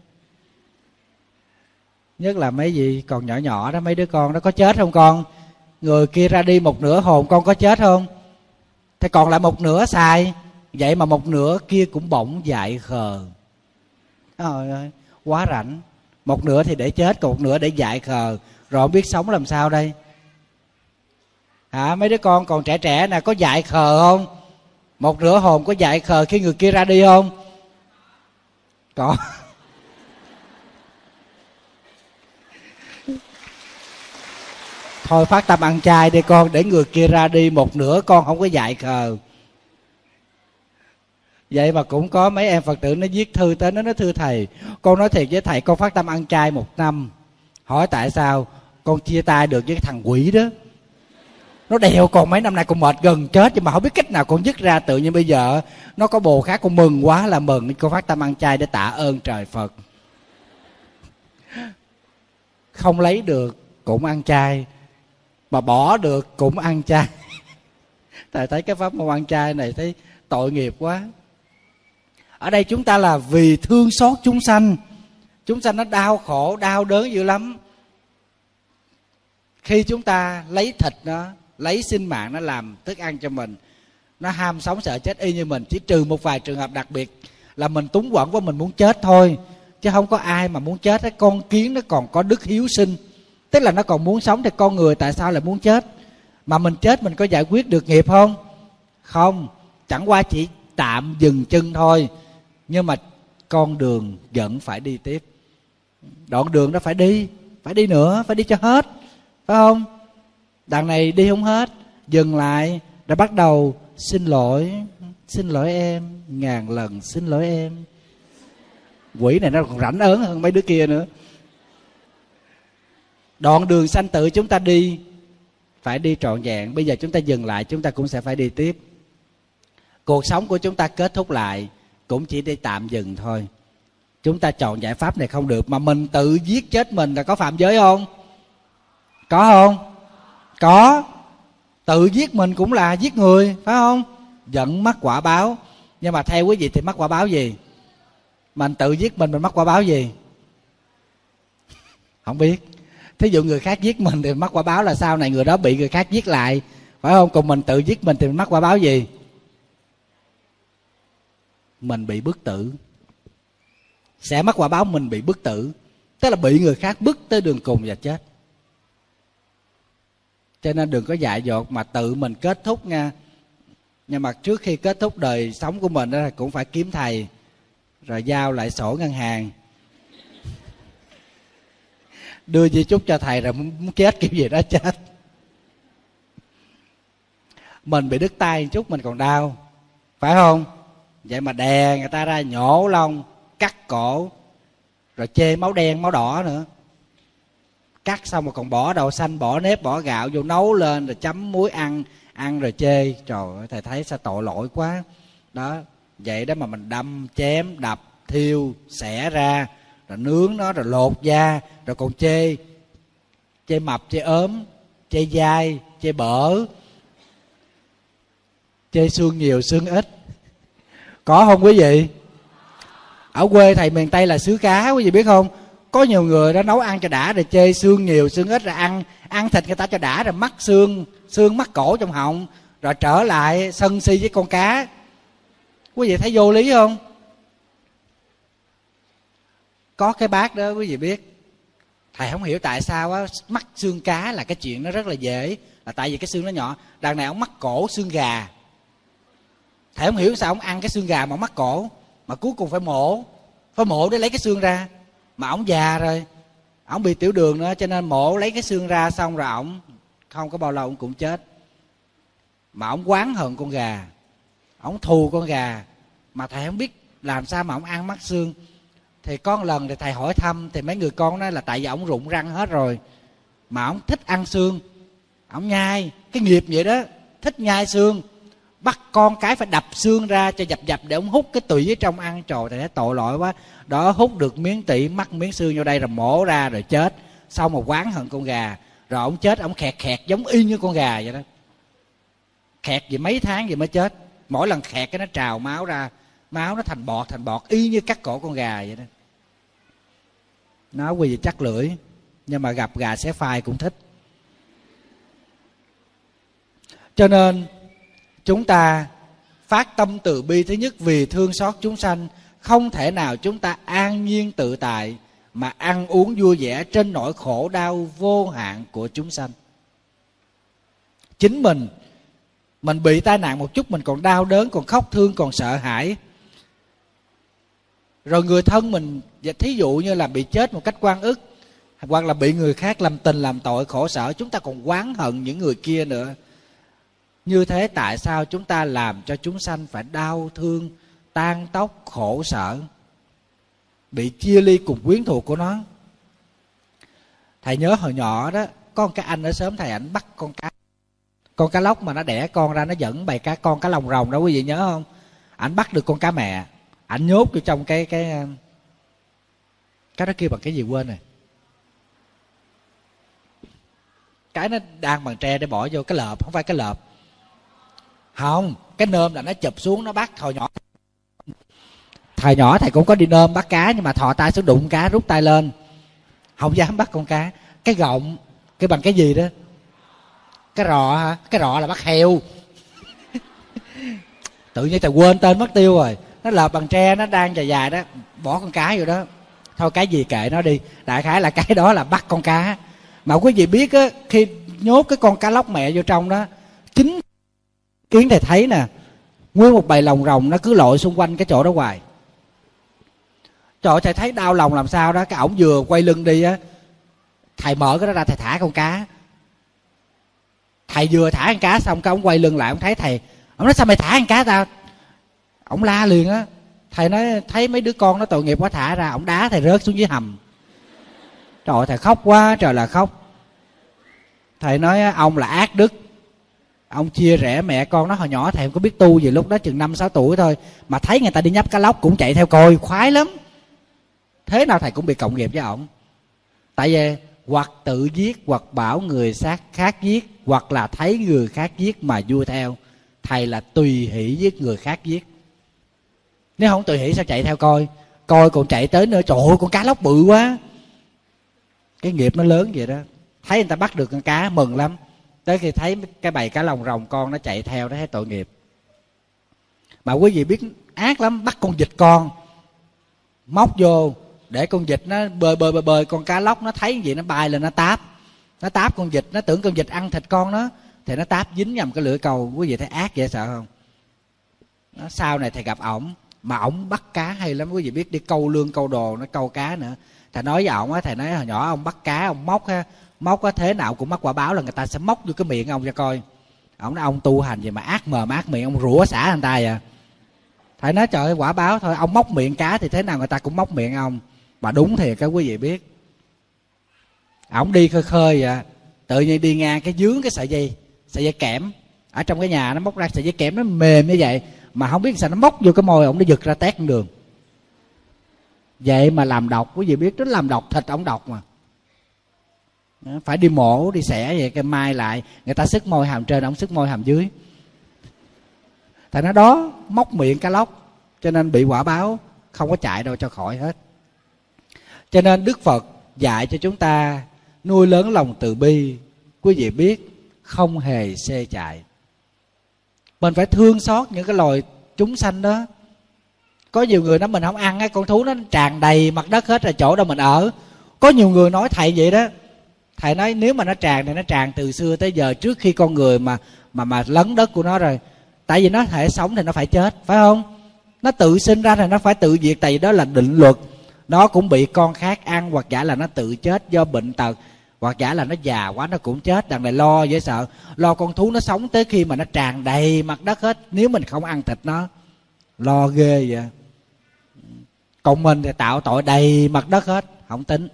Nhất là mấy gì còn nhỏ nhỏ đó, mấy đứa con đó: có chết không con? Người kia ra đi một nửa hồn, con có chết không? Thế còn lại một nửa xài. Vậy mà một nửa kia cũng bỗng dại khờ. Trời ơi, quá rảnh. Một nửa thì để chết, còn một nửa để dại khờ, rồi không biết sống làm sao đây hả? Mấy đứa con còn trẻ trẻ nè, có dại khờ không? Một nửa hồn có dại khờ khi người kia ra đi không? Có. Thôi phát tâm ăn chay đi con, để người kia ra đi một nửa con không có dại khờ. Vậy mà cũng có mấy em Phật tử nó viết thư tới, nó nói: thưa thầy, con nói thiệt với thầy, con phát tâm ăn chay một năm, hỏi tại sao con chia tay được với thằng quỷ đó. Nó đèo còn mấy năm nay con mệt gần chết, nhưng mà không biết cách nào con dứt ra. Tự nhiên bây giờ nó có bồ khác, con mừng quá là mừng, con phát tâm ăn chay để tạ ơn trời Phật. Không lấy được cũng ăn chay, mà bỏ được cũng ăn chay. Thầy thấy cái pháp môn ăn chay này thấy tội nghiệp quá. Ở đây chúng ta là vì thương xót chúng sanh. Chúng sanh nó đau khổ, đau đớn dữ lắm. Khi chúng ta lấy thịt nó, lấy sinh mạng nó làm thức ăn cho mình, nó ham sống sợ chết y như mình. Chỉ trừ một vài trường hợp đặc biệt là mình túng quẫn quá, mình muốn chết thôi, chứ không có ai mà muốn chết hết. Con kiến nó còn có đức hiếu sinh, tức là nó còn muốn sống, thì con người tại sao lại muốn chết? Mà mình chết mình có giải quyết được nghiệp không? Không, chẳng qua chỉ tạm dừng chân thôi, nhưng mà con đường vẫn phải đi tiếp. Đoạn đường đó phải đi, phải đi nữa, phải đi cho hết, phải không? Đằng này đi không hết, dừng lại đã bắt đầu xin lỗi. Xin lỗi em, ngàn lần xin lỗi em. Quỷ này nó còn rảnh ớn hơn mấy đứa kia nữa. Đoạn đường sanh tử chúng ta đi, phải đi trọn vẹn. Bây giờ chúng ta dừng lại, chúng ta cũng sẽ phải đi tiếp. Cuộc sống của chúng ta kết thúc lại cũng chỉ đi tạm dừng thôi. Chúng ta chọn giải pháp này không được, mà mình tự giết chết mình là có phạm giới không? Có không? Có. Tự giết mình cũng là giết người, phải không? Vẫn mắc quả báo. Nhưng mà theo quý vị thì mắc quả báo gì? Mình tự giết mình, mình mắc quả báo gì? Không biết. Thí dụ người khác giết mình thì mắc quả báo là sau này người đó bị người khác giết lại, phải không? Còn mình tự giết mình thì mình mắc quả báo gì? Mình bị bức tử. Sẽ mắc quả báo mình bị bức tử, tức là bị người khác bức tới đường cùng và chết. Cho nên đừng có dại dột mà tự mình kết thúc nha. Nhưng mà trước khi kết thúc đời sống của mình đó, cũng phải kiếm thầy rồi giao lại sổ ngân hàng, đưa di chúc cho thầy, rồi muốn chết kiểu gì đó chết. Mình bị đứt tay một chút mình còn đau, phải không? Vậy mà đè người ta ra nhổ lông, cắt cổ, rồi chê máu đen máu đỏ nữa. Cắt xong rồi còn bỏ đậu xanh, bỏ nếp, bỏ gạo vô nấu lên rồi chấm muối ăn. Ăn rồi chê. Trời ơi, thầy thấy sao tội lỗi quá đó. Vậy đó mà mình đâm, chém, đập, thiêu, xẻ ra, rồi nướng nó, rồi lột da, rồi còn chê. Chê mập, chê ốm, chê dai, chê bở, chê xương nhiều, xương ít. Có không quý vị? Ở quê thầy miền Tây là xứ cá, quý vị biết không? Có nhiều người đó nấu ăn cho đã rồi chê xương nhiều, xương ít, rồi ăn ăn thịt người ta cho đã rồi mắc xương, xương mắc cổ trong họng, rồi trở lại sân si với con cá. Quý vị thấy vô lý không? Có cái bát đó quý vị biết, thầy không hiểu tại sao á, mắc xương cá là cái chuyện nó rất là dễ, là tại vì cái xương nó nhỏ. Đằng này ông mắc cổ xương gà, thầy không hiểu sao ông ăn cái xương gà mà ông mắc cổ, mà cuối cùng phải mổ, phải mổ để lấy cái xương ra. Mà ông già rồi, ông bị tiểu đường nữa, cho nên mổ lấy cái xương ra xong rồi ông không có bao lâu ông cũng chết. Mà ông oán hận con gà, ông thù con gà, mà thầy không biết làm sao mà ông ăn mắc xương. Thì có lần thì thầy hỏi thăm, thì mấy người con nói là tại vì ông rụng răng hết rồi mà ông thích ăn xương, ông nhai, cái nghiệp vậy đó, thích nhai xương, bắt con cái phải đập xương ra cho dập dập để ông hút cái tủy ở trong ăn. Trời, thầy thấy tội lỗi quá đó, hút được miếng tủy, mắc miếng xương vô đây rồi mổ ra rồi chết. Xong một quán hận con gà, rồi ông chết, ông khẹt khẹt giống y như con gà vậy đó, khẹt gì mấy tháng gì mới chết. Mỗi lần khẹt cái nó trào máu ra, máu nó thành bọt, thành bọt y như cắt cổ con gà vậy đó. Nó quý vị chắc lưỡi, nhưng mà gặp gà xé phai cũng thích. Cho nên chúng ta phát tâm từ bi, thứ nhất vì thương xót chúng sanh. Không thể nào chúng ta an nhiên tự tại mà ăn uống vui vẻ trên nỗi khổ đau vô hạn của chúng sanh. Chính mình, mình bị tai nạn một chút mình còn đau đớn, còn khóc thương, còn sợ hãi. Rồi người thân mình, thí dụ như là bị chết một cách oan ức, hoặc là bị người khác làm tình làm tội khổ sở, chúng ta còn oán hận những người kia nữa. Như thế tại sao chúng ta làm cho chúng sanh phải đau thương, tan tóc, khổ sở, bị chia ly cùng quyến thuộc của nó? Thầy nhớ hồi nhỏ đó, có một cái anh ở xóm thầy, ảnh bắt con cá, con cá lóc mà nó đẻ con ra, nó dẫn bày cá con cá lồng rồng đó, quý vị nhớ không? Ảnh bắt được con cá mẹ, ảnh nhốt vô trong cái cái cái đó kêu bằng cái gì quên rồi, cái nó đang bằng tre để bỏ vô cái lợp, không phải cái lợp, không, cái nơm là nó chụp xuống nó bắt. Hồi nhỏ thầy nhỏ thầy cũng có đi nơm bắt cá, nhưng mà thò tay xuống đụng cá rút tay lên, không dám bắt con cá. Cái gọng cái bằng cái gì đó, cái rọ hả? Cái rọ là bắt heo. Tự nhiên thầy quên tên mất tiêu rồi. Nó lợp bằng tre, nó đang dài dài đó, bỏ con cá vô đó, thôi cái gì kệ nó đi. Đại khái là cái đó là bắt con cá. Mà quý vị biết á, khi nhốt cái con cá lóc mẹ vô trong đó, chính kiến thầy thấy nè, nguyên một bầy lồng rồng nó cứ lội xung quanh cái chỗ đó hoài. Trời ơi, thầy thấy đau lòng làm sao đó. Cái ổng vừa quay lưng đi á, thầy mở cái đó ra, thầy thả con cá. Thầy vừa thả con cá xong, cái ổng quay lưng lại, ổng thấy thầy, ổng nói sao mày thả con cá tao? Ổng la liền á. Thầy nói thấy mấy đứa con nó tội nghiệp quá, thả ra. Ổng đá thầy rớt xuống dưới hầm. Trời ơi, thầy khóc quá trời là khóc. Thầy nói ông là ác đức, ông chia rẽ mẹ con nó. Hồi nhỏ thầy không có biết tu gì, lúc đó chừng năm sáu tuổi thôi, mà thấy người ta đi nhấp cá lóc cũng chạy theo coi, khoái lắm. Thế nào thầy cũng bị cộng nghiệp với ổng. Tại vì hoặc tự giết, hoặc bảo người khác giết, hoặc là thấy người khác giết mà vui theo. Thầy là tùy hỷ giết, người khác giết. Nếu không tùy hỷ sao chạy theo coi, coi còn chạy tới nữa, trời ơi con cá lóc bự quá. Cái nghiệp nó lớn vậy đó. Thấy người ta bắt được con cá mừng lắm, tới khi thấy cái bầy cá lồng rồng con nó chạy theo đó thấy tội nghiệp. Mà quý vị biết ác lắm, bắt con vịt con, móc vô để con vịt nó bơi bơi bơi bơi, con cá lóc nó thấy gì nó bay lên nó táp, nó táp con vịt, nó tưởng con vịt ăn thịt con nó, thì nó táp dính nhầm cái lưỡi câu. Quý vị thấy ác dễ sợ không? Nó sau này thầy gặp ổng, mà ổng bắt cá hay lắm. Quý vị biết đi câu lương câu đồ, nó câu cá nữa. Thầy nói với ổng á, thầy nói hồi nhỏ ông bắt cá ông móc ha, móc á thế nào cũng mắc quả báo, là người ta sẽ móc vô cái miệng ông cho coi. Ổng nói ông tu hành gì mà ác mờ ác miệng, ông rủa xả người ta vậy. Thầy nói trời ơi quả báo thôi, ông móc miệng cá thì thế nào người ta cũng móc miệng ông. Mà đúng thiệt các quý vị biết. Ổng đi khơi khơi vậy, tự nhiên đi ngang cái dướng cái sợi dây, sợi dây kẽm ở trong cái nhà, nó móc ra sợi dây kẽm nó mềm như vậy, mà không biết sao nó móc vô cái môi ổng, nó giật ra tét con đường. Vậy mà làm độc, quý vị biết, nó làm độc thịt ổng độc mà. Phải đi mổ, đi xẻ vậy, cái mai lại, người ta sức môi hàm trên, ổng sức môi hàm dưới. Tại nó đó, móc miệng cá lóc, cho nên bị quả báo, không có chạy đâu cho khỏi hết. Cho nên Đức Phật dạy cho chúng ta nuôi lớn lòng từ bi, quý vị biết, không hề xê chạy. Mình phải thương xót những cái loài chúng sanh đó. Có nhiều người nói mình không ăn cái con thú nó tràn đầy mặt đất hết là chỗ đâu mình ở. Có nhiều người nói thầy vậy đó. Thầy nói nếu mà nó tràn thì nó tràn từ xưa tới giờ, trước khi con người mà mà mà lấn đất của nó rồi. Tại vì nó thể sống thì nó phải chết, phải không? Nó tự sinh ra thì nó phải tự diệt, tại vì đó là định luật. Nó cũng bị con khác ăn, hoặc giả là nó tự chết do bệnh tật, hoặc giả là nó già quá nó cũng chết. Đằng này lo dễ sợ, lo con thú nó sống tới khi mà nó tràn đầy mặt đất hết, nếu mình không ăn thịt nó, lo ghê vậy. Còn mình thì tạo tội đầy mặt đất hết, không tính.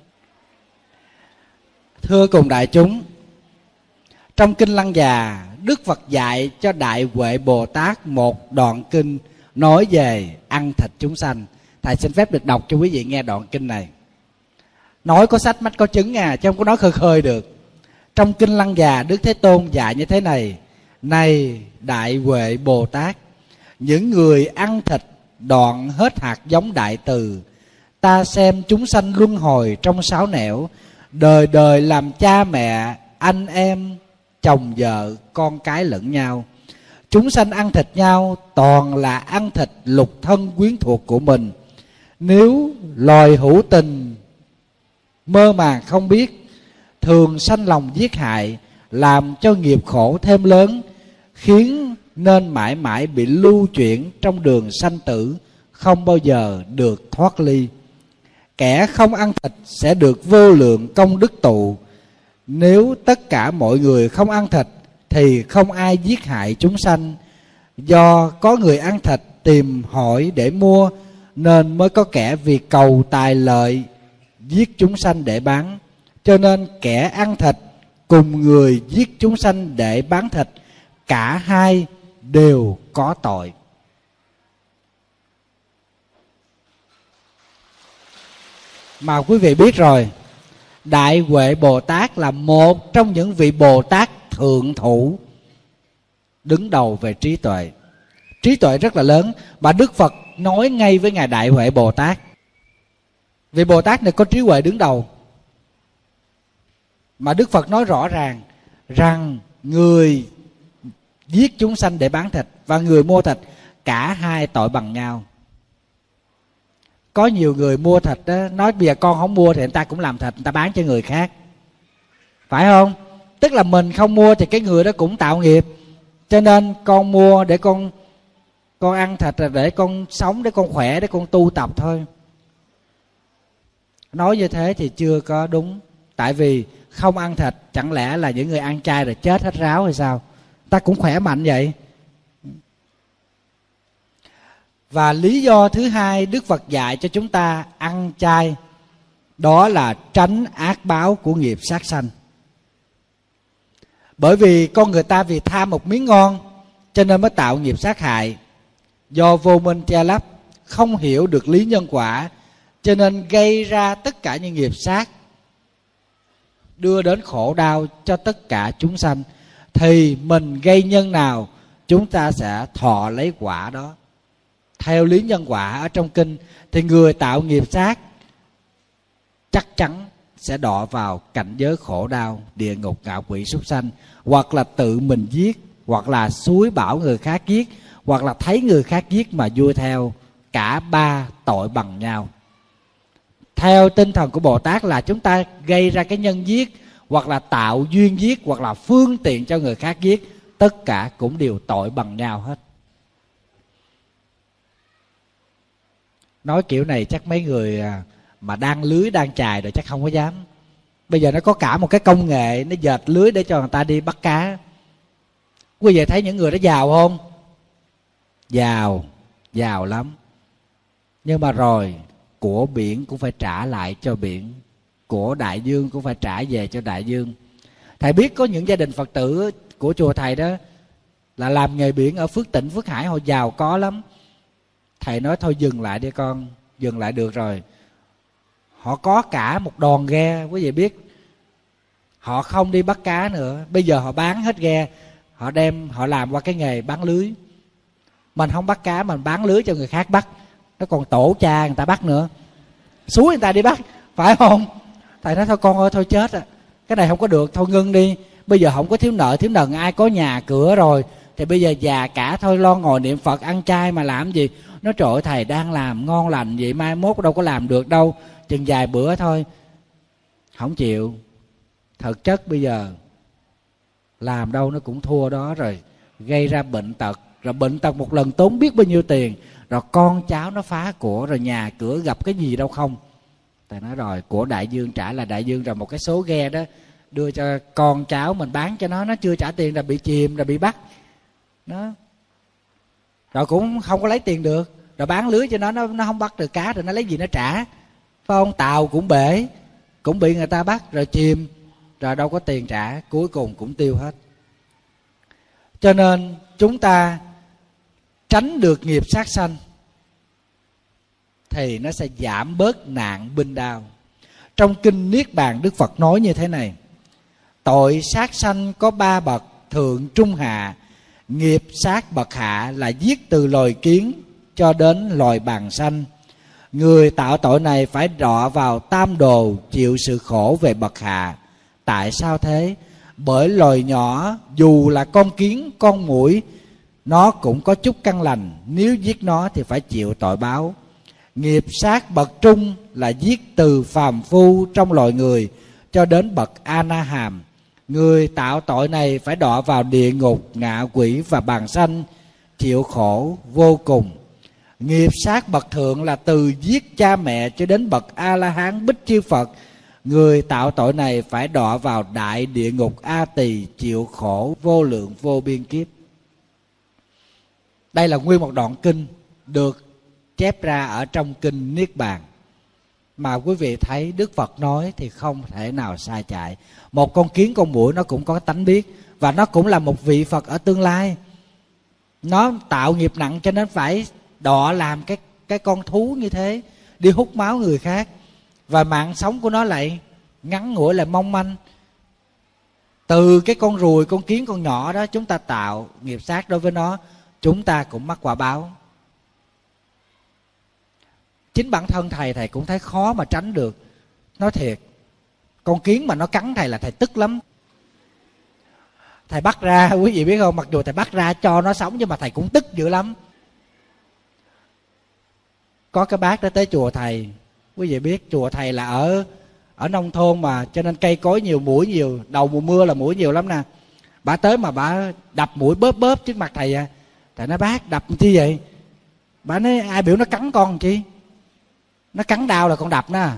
Thưa cùng đại chúng, trong Kinh Lăng Già, Đức Phật dạy cho Đại Huệ Bồ Tát một đoạn kinh nói về ăn thịt chúng sanh. Thầy xin phép được đọc cho quý vị nghe đoạn kinh này. Nói có sách mách có chứng à, chứ không có nói khơi khơi được. Trong Kinh Lăng Già, Đức Thế Tôn dạy như thế này: Này Đại Huệ Bồ Tát, những người ăn thịt đoạn hết hạt giống đại từ, ta xem chúng sanh luân hồi trong sáu nẻo, đời đời làm cha mẹ, anh em, chồng vợ, con cái lẫn nhau. Chúng sanh ăn thịt nhau toàn là ăn thịt lục thân quyến thuộc của mình. Nếu loài hữu tình mơ màng không biết, thường sanh lòng giết hại, làm cho nghiệp khổ thêm lớn, khiến nên mãi mãi bị lưu chuyển trong đường sanh tử, không bao giờ được thoát ly. Kẻ không ăn thịt sẽ được vô lượng công đức tụ. Nếu tất cả mọi người không ăn thịt thì không ai giết hại chúng sanh. Do có người ăn thịt tìm hỏi để mua, nên mới có kẻ vì cầu tài lợi giết chúng sanh để bán. Cho nên kẻ ăn thịt cùng người giết chúng sanh để bán thịt, cả hai đều có tội. Mà quý vị biết rồi, Đại Huệ Bồ Tát là một trong những vị Bồ Tát thượng thủ, đứng đầu về trí tuệ. Trí tuệ rất là lớn. Mà Đức Phật nói ngay với Ngài Đại Huệ Bồ Tát, vị Bồ Tát này có trí huệ đứng đầu. Mà Đức Phật nói rõ ràng rằng người giết chúng sanh để bán thịt và người mua thịt, cả hai tội bằng nhau. Có nhiều người mua thịt đó, nói bây giờ con không mua thì người ta cũng làm thịt, người ta bán cho người khác, phải không? Tức là mình không mua thì cái người đó cũng tạo nghiệp. Cho nên con mua để con con ăn thịt là để con sống, để con khỏe, để con tu tập thôi. Nói như thế thì chưa có đúng. Tại vì không ăn thịt, chẳng lẽ là những người ăn chay rồi chết hết ráo hay sao? Ta cũng khỏe mạnh vậy. Và lý do thứ hai Đức Phật dạy cho chúng ta ăn chay, đó là tránh ác báo của nghiệp sát sanh. Bởi vì con người ta vì tham một miếng ngon cho nên mới tạo nghiệp sát hại. Do vô minh che lấp, không hiểu được lý nhân quả, cho nên gây ra tất cả những nghiệp sát, đưa đến khổ đau cho tất cả chúng sanh. Thì mình gây nhân nào, chúng ta sẽ thọ lấy quả đó. Theo lý nhân quả ở trong kinh, thì người tạo nghiệp sát chắc chắn sẽ đọa vào cảnh giới khổ đau, địa ngục, ngạ quỷ, súc sanh. Hoặc là tự mình giết, hoặc là xúi bảo người khác giết, hoặc là thấy người khác giết mà vui theo. Cả ba tội bằng nhau. Theo tinh thần của Bồ Tát là chúng ta gây ra cái nhân giết, hoặc là tạo duyên giết, hoặc là phương tiện cho người khác giết, tất cả cũng đều tội bằng nhau hết. Nói kiểu này chắc mấy người mà đang lưới, đang chài rồi chắc không có dám. Bây giờ nó có cả một cái công nghệ, nó dệt lưới để cho người ta đi bắt cá. Quý vị thấy những người đó giàu không? Giàu, giàu lắm. Nhưng mà rồi, của biển cũng phải trả lại cho biển, của đại dương cũng phải trả về cho đại dương. Thầy biết có những gia đình Phật tử của chùa thầy đó là làm nghề biển ở Phước Tỉnh, Phước Hải, họ giàu có lắm. Thầy nói thôi dừng lại đi con, dừng lại được rồi. Họ có cả một đòn ghe, quý vị biết. Họ không đi bắt cá nữa, bây giờ họ bán hết ghe, họ đem, họ làm qua cái nghề bán lưới. Mình không bắt cá, mình bán lưới cho người khác bắt. Nó còn tổ cha người ta bắt nữa, xúi người ta đi bắt, phải không? Thầy nói thôi con ơi, thôi chết à, cái này không có được, thôi ngưng đi. Bây giờ không có thiếu nợ thiếu nần, ai có nhà cửa rồi thì bây giờ già cả, thôi lo ngồi niệm Phật ăn chay mà làm gì. nó trời ơi, thầy đang làm ngon lành vậy, mai mốt đâu có làm được đâu, chừng vài bữa thôi. Không chịu. Thực chất bây giờ làm đâu nó cũng thua đó rồi, gây ra bệnh tật, rồi bệnh tật một lần tốn biết bao nhiêu tiền, rồi con cháu nó phá của, rồi nhà cửa gặp cái gì đâu không. Thầy nói rồi, của đại dương trả là đại dương, rồi một cái số ghe đó đưa cho con cháu mình bán cho nó, nó chưa trả tiền là bị chìm, rồi bị bắt nó, rồi cũng không có lấy tiền được, rồi bán lưới cho nó, nó nó không bắt được cá, rồi nó lấy gì nó trả, phải không? Tàu cũng bể, cũng bị người ta bắt rồi chìm, rồi đâu có tiền trả, cuối cùng cũng tiêu hết. Cho nên chúng ta tránh được nghiệp sát sanh thì nó sẽ giảm bớt nạn binh đao. Trong Kinh Niết Bàn, Đức Phật nói như thế này: tội sát sanh có ba bậc, thượng trung hạ. Nghiệp sát bậc hạ là giết từ loài kiến cho đến loài bàng sanh. Người tạo tội này phải đọa vào tam đồ, chịu sự khổ về bậc hạ. Tại sao thế? Bởi loài nhỏ, dù là con kiến, con muỗi, nó cũng có chút căn lành, nếu giết nó thì phải chịu tội báo. Nghiệp sát bậc trung là giết từ phàm phu trong loài người cho đến bậc A-na-hàm. Người tạo tội này phải đọa vào địa ngục, ngạ quỷ và bàng sanh, chịu khổ vô cùng. Nghiệp sát bậc thượng là từ giết cha mẹ cho đến bậc A-la-hán Bích Chi Phật. Người tạo tội này phải đọa vào đại địa ngục A Tỳ, chịu khổ vô lượng vô biên kiếp. Đây là nguyên một đoạn kinh được chép ra ở trong Kinh Niết Bàn, mà quý vị thấy Đức Phật nói thì không thể nào sai chạy. Một con kiến, con muỗi nó cũng có tánh biết, và nó cũng là một vị Phật ở tương lai. Nó tạo nghiệp nặng cho nên phải đọa làm cái, cái con thú như thế, đi hút máu người khác, và mạng sống của nó lại ngắn ngủi, lại mong manh. Từ cái con ruồi, con kiến, con nhỏ đó, chúng ta tạo nghiệp sát đối với nó, chúng ta cũng mắc quả báo. Chính bản thân thầy, thầy cũng thấy khó mà tránh được. Nói thiệt, con kiến mà nó cắn thầy là thầy tức lắm. Thầy bắt ra, quý vị biết không, mặc dù thầy bắt ra cho nó sống, nhưng mà thầy cũng tức dữ lắm. Có cái bác đó tới chùa thầy, quý vị biết chùa thầy là ở ở nông thôn mà, cho nên cây cối nhiều, muỗi nhiều, đầu mùa mưa là muỗi nhiều lắm nè. Bà tới mà bà đập muỗi bóp bóp trước mặt thầy à. Thầy nói bác đập chi vậy? Bà nói ai biểu nó cắn con chi? Nó cắn đau là con đập nó,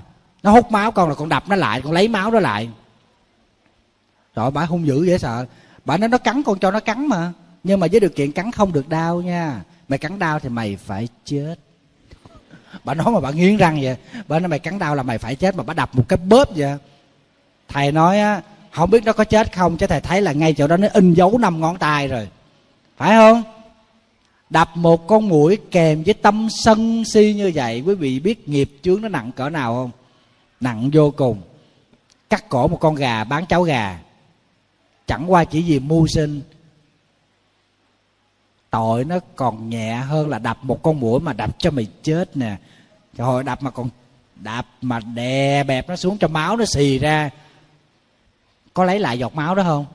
nó hút máu con là con đập nó lại, con lấy máu nó lại. Rồi bà hung dữ dễ sợ. Bà nói nó cắn con cho nó cắn mà, nhưng mà với điều kiện cắn không được đau nha. Mày cắn đau thì mày phải chết. Bà nói mà bà nghiến răng vậy. Bà nói mày cắn đau là mày phải chết, mà bà đập một cái bóp vậy. Thầy nói á, không biết nó có chết không, chứ thầy thấy là ngay chỗ đó nó in dấu năm ngón tay rồi, phải không? Đập một con muỗi kèm với tâm sân si như vậy, quý vị biết nghiệp chướng nó nặng cỡ nào không? Nặng vô cùng. Cắt cổ một con gà, bán cháo gà, chẳng qua chỉ vì mưu sinh, tội nó còn nhẹ hơn là đập một con muỗi mà đập cho mày chết nè. Trời ơi, đập mà còn đập mà đè bẹp nó xuống cho máu nó xì ra. Có lấy lại giọt máu đó không?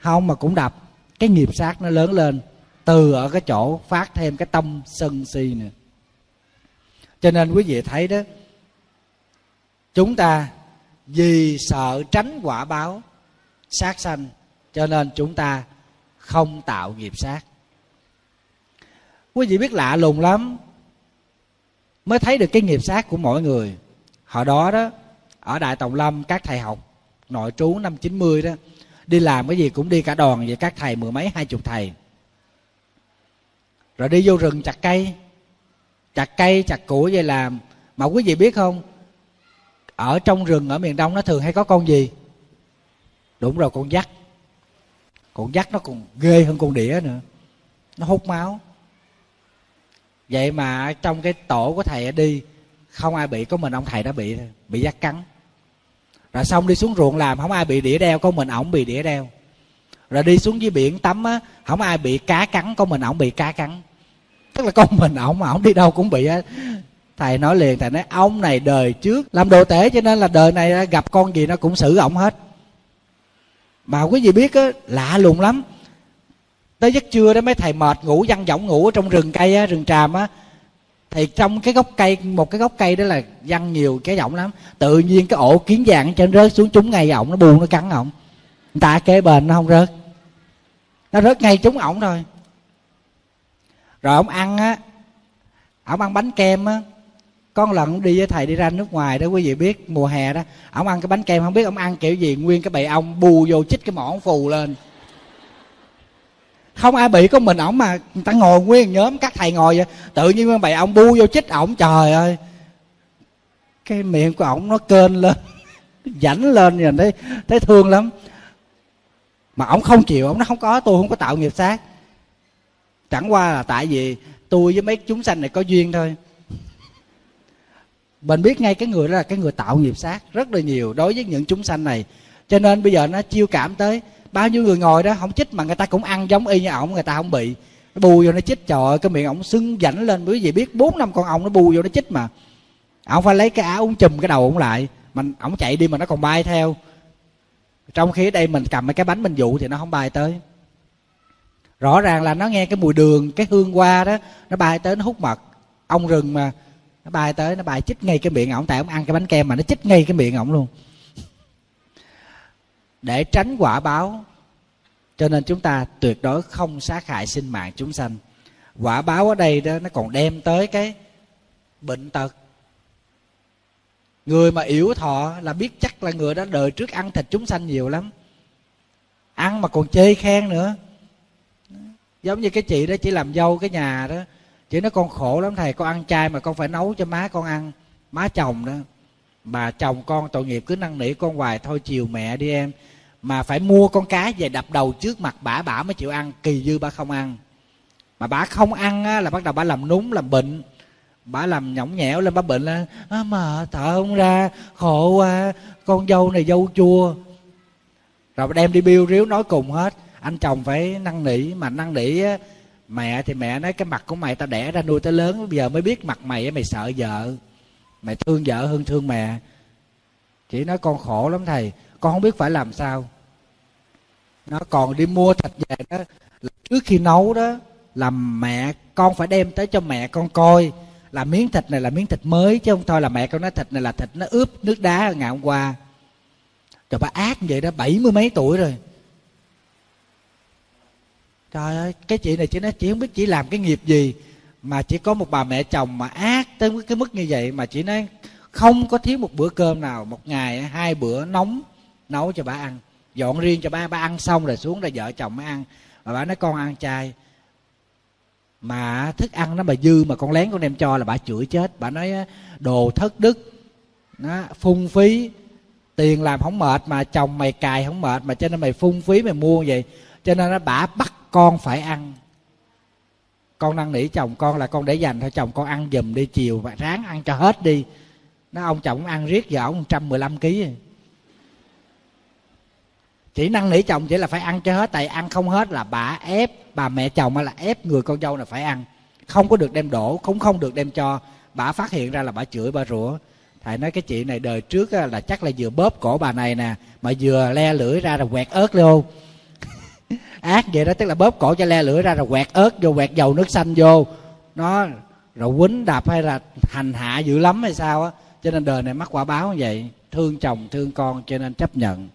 Không, mà cũng đập. Cái nghiệp sát nó lớn lên từ ở cái chỗ phát thêm cái tâm sân si nè. Cho nên quý vị thấy đó, chúng ta vì sợ tránh quả báo sát sanh cho nên chúng ta không tạo nghiệp sát. Quý vị biết lạ lùng lắm, mới thấy được cái nghiệp sát của mỗi người. Hồi đó đó, ở Đại Tòng Lâm, các thầy học nội trú năm chín mươi đó, đi làm cái gì cũng đi cả đoàn vậy, các thầy mười mấy hai chục thầy. Rồi đi vô rừng chặt cây, chặt cây chặt củi vậy làm. Mà quý vị biết không, ở trong rừng ở miền Đông nó thường hay có con gì? Đúng rồi, con dắt. Con dắt nó còn ghê hơn con đĩa nữa, nó hút máu. Vậy mà trong cái tổ của thầy đi, không ai bị, có mình ông thầy đã bị bị dắt cắn. Rồi xong đi xuống ruộng làm, không ai bị đĩa đeo, có mình ổng bị đĩa đeo. Rồi đi xuống dưới biển tắm á, không ai bị cá cắn, có mình ổng bị cá cắn. Tức là con mình ổng mà ổng đi đâu cũng bị á. Thầy nói liền, thầy nói ông này đời trước làm đồ tể, cho nên là đời này gặp con gì nó cũng xử ổng hết. Mà quý vị biết á, lạ lùng lắm. Tới giấc trưa đó mấy thầy mệt ngủ, văng võng ngủ ở trong rừng cây á, rừng tràm á, Thì trong cái gốc cây, một cái gốc cây đó là văng nhiều cái ổng lắm, tự nhiên cái ổ kiến vàng ở trên rớt xuống trúng ngay ổng, nó buông nó cắn ổng. Người ta kế bên nó không rớt, nó rớt ngay trúng ổng thôi. Rồi ổng ăn á, ổng ăn bánh kem á. Con lần đi với thầy đi ra nước ngoài đó, quý vị biết mùa hè đó, ổng ăn cái bánh kem không biết ổng ăn kiểu gì, nguyên cái bầy ong bù vô chích cái mỏ ổng phù lên. Không ai bị, có mình ổng mà người ta ngồi nguyên nhóm các thầy ngồi vậy, tự nhiên bầy ong bu vô chích ổng, trời ơi. Cái miệng của ổng nó kênh lên, rảnh lên rồi thấy, thấy thương lắm. Mà ổng không chịu, ổng nó không có, tôi không có tạo nghiệp sát. Chẳng qua là tại vì tôi với mấy chúng sanh này có duyên thôi. Mình biết ngay cái người đó là cái người tạo nghiệp sát rất là nhiều đối với những chúng sanh này. Cho nên bây giờ nó chiêu cảm tới, bao nhiêu người ngồi đó không chích mà người ta cũng ăn giống y như ổng, người ta không bị. Nó bu vô nó chích, trời ơi, cái miệng ổng sưng rảnh lên, quý vị biết bốn năm con ong nó bu vô nó chích mà. Ổng phải lấy cái áo ống chùm cái đầu ổng lại, mà ổng chạy đi mà nó còn bay theo. Trong khi ở đây mình cầm cái bánh mình dụ thì nó không bay tới. Rõ ràng là nó nghe cái mùi đường, cái hương hoa đó, nó bay tới nó hút mật, ong rừng mà. Nó bay tới, nó bay chích ngay cái miệng ổng, tại ổng ăn cái bánh kem mà nó chích ngay cái miệng ổng luôn. Để tránh quả báo, cho nên chúng ta tuyệt đối không sát hại sinh mạng chúng sanh. Quả báo ở đây đó, nó còn đem tới cái bệnh tật. Người mà yểu thọ là biết chắc là người đó đời trước ăn thịt chúng sanh nhiều lắm, ăn mà còn chê khen nữa. Giống như cái chị đó, chỉ làm dâu cái nhà đó, chị nói con khổ lắm thầy, con ăn chay mà con phải nấu cho má con ăn, má chồng đó. Mà chồng con tội nghiệp cứ năn nỉ con hoài, thôi chiều mẹ đi em. Mà phải mua con cá về đập đầu trước mặt bả, bả mới chịu ăn, kỳ dư bả không ăn. Mà bả không ăn á, là bắt đầu bả làm núng, làm bệnh. Bả làm nhõng nhẽo lên, bả bệnh lên, à, mà thở không ra, khổ quá, con dâu này dâu chua. Rồi đem đi biêu riếu nói cùng hết, anh chồng phải năn nỉ. Mà năn nỉ á, mẹ thì mẹ nói cái mặt của mày tao đẻ ra nuôi tới lớn, bây giờ mới biết mặt mày, mày sợ vợ, mày thương vợ hơn thương mẹ. Chỉ nói con khổ lắm thầy, con không biết phải làm sao. Nó còn đi mua thịt về đó, trước khi nấu đó là mẹ con phải đem tới cho mẹ con coi là miếng thịt này là miếng thịt mới, chứ không thôi là mẹ con nói thịt này là thịt nó ướp nước đá ngày hôm qua. Trời, bà ác vậy đó, bảy mươi mấy tuổi rồi. Trời ơi, cái chị này chị nói chị không biết chị làm cái nghiệp gì mà chỉ có một bà mẹ chồng mà ác tới cái mức như vậy. Mà chị nói không có thiếu một bữa cơm nào, một ngày hai bữa nóng nấu cho bà ăn, dọn riêng cho bà, bà ăn xong rồi xuống rồi vợ chồng mới ăn. Mà bà nói con ăn chay, mà thức ăn nó mà dư mà con lén con đem cho là bà chửi chết. Bà nói đồ thất đức, nó phung phí, tiền làm không mệt mà chồng mày cài không mệt, mà cho nên mày phung phí mày mua vậy. Cho nên nó bà bắt con phải ăn. Con năn nỉ chồng con là con để dành thôi, chồng con ăn giùm đi, chiều và ráng ăn cho hết đi. Nó ông chồng ăn riết giờ ông một trăm mười lăm ký. Chỉ năn nỉ chồng chỉ là phải ăn cho hết, tại ăn không hết là bà ép, bà mẹ chồng là ép người con dâu là phải ăn, không có được đem đổ, cũng không được đem cho. Bà phát hiện ra là bà chửi, bà rủa. Thầy nói cái chị này đời trước là chắc là vừa bóp cổ bà này nè, mà vừa le lưỡi ra rồi quẹt ớt luôn. Ác vậy đó, tức là bóp cổ cho le lưỡi ra rồi quẹt ớt vô, quẹt dầu nước xanh vô nó, rồi quýnh đập hay là hành hạ dữ lắm hay sao á. Cho nên đời này mắc quả báo như vậy, thương chồng thương con cho nên chấp nhận.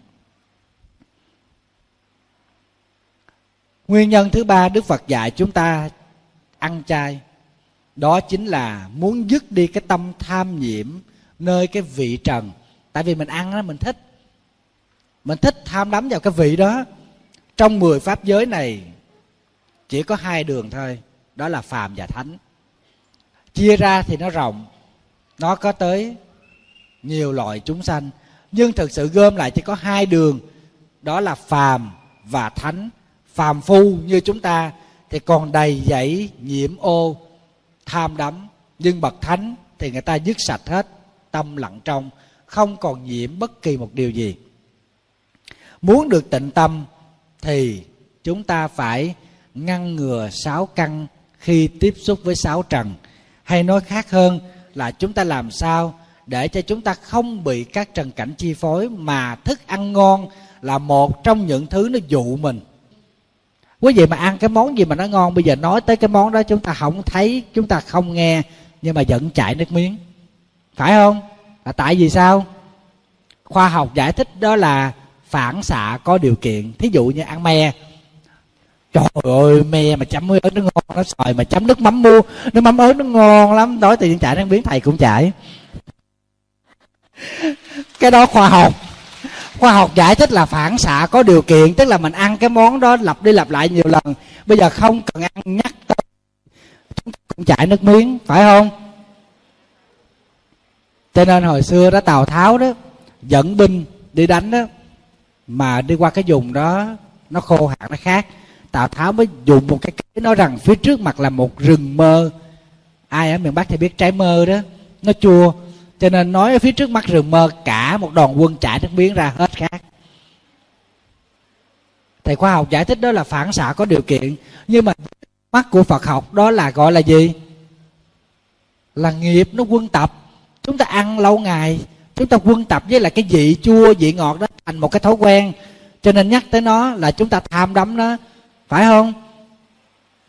Nguyên nhân thứ ba Đức Phật dạy chúng ta ăn chay, đó chính là muốn dứt đi cái tâm tham nhiễm nơi cái vị trần. Tại vì mình ăn đó, mình thích, mình thích tham đắm vào cái vị đó. Trong mười pháp giới này chỉ có hai đường thôi, đó là phàm và thánh. Chia ra thì nó rộng, nó có tới nhiều loại chúng sanh, nhưng thực sự gom lại chỉ có hai đường, đó là phàm và thánh. Phàm phu như chúng ta thì còn đầy dẫy nhiễm ô tham đắm, nhưng bậc thánh thì người ta dứt sạch hết, tâm lặng trong, không còn nhiễm bất kỳ một điều gì. Muốn được tịnh tâm thì chúng ta phải ngăn ngừa sáu căn khi tiếp xúc với sáu trần. Hay nói khác hơn là chúng ta làm sao để cho chúng ta không bị các trần cảnh chi phối. Mà thức ăn ngon là một trong những thứ nó dụ mình. Quý vị mà ăn cái món gì mà nó ngon, bây giờ nói tới cái món đó chúng ta không thấy, chúng ta không nghe, nhưng mà vẫn chảy nước miếng, phải không? Là tại vì sao? Khoa học giải thích đó là phản xạ có điều kiện. Thí dụ như ăn me, trời ơi me mà chấm ớt nó ngon, nó xoài mà chấm nước mắm mua, nước mắm ớt nó ngon lắm, tối tự nhiên chảy nước miếng, thầy cũng chảy. Cái đó khoa học. Khoa học giải thích là phản xạ có điều kiện, tức là mình ăn cái món đó lặp đi lặp lại nhiều lần, bây giờ không cần ăn nhắc tới chúng ta cũng chảy nước miếng, phải không? Cho nên hồi xưa đó Tào Tháo đó dẫn binh đi đánh đó, mà đi qua cái vùng đó nó khô hạn, nó khác, Tào Tháo mới dùng một cái kế nói rằng phía trước mặt là một rừng mơ. Ai ở miền Bắc thì biết trái mơ đó nó chua, cho nên nói ở phía trước mắt rừng mơ, cả một đoàn quân chảy nước miếng ra hết khác. Thầy khoa học giải thích đó là phản xạ có điều kiện, nhưng mà mắt của Phật học đó là gọi là gì? Là nghiệp, nó quân tập. Chúng ta ăn lâu ngày, chúng ta quân tập với lại cái vị chua vị ngọt đó thành một cái thói quen, cho nên nhắc tới nó là chúng ta tham đắm nó, phải không?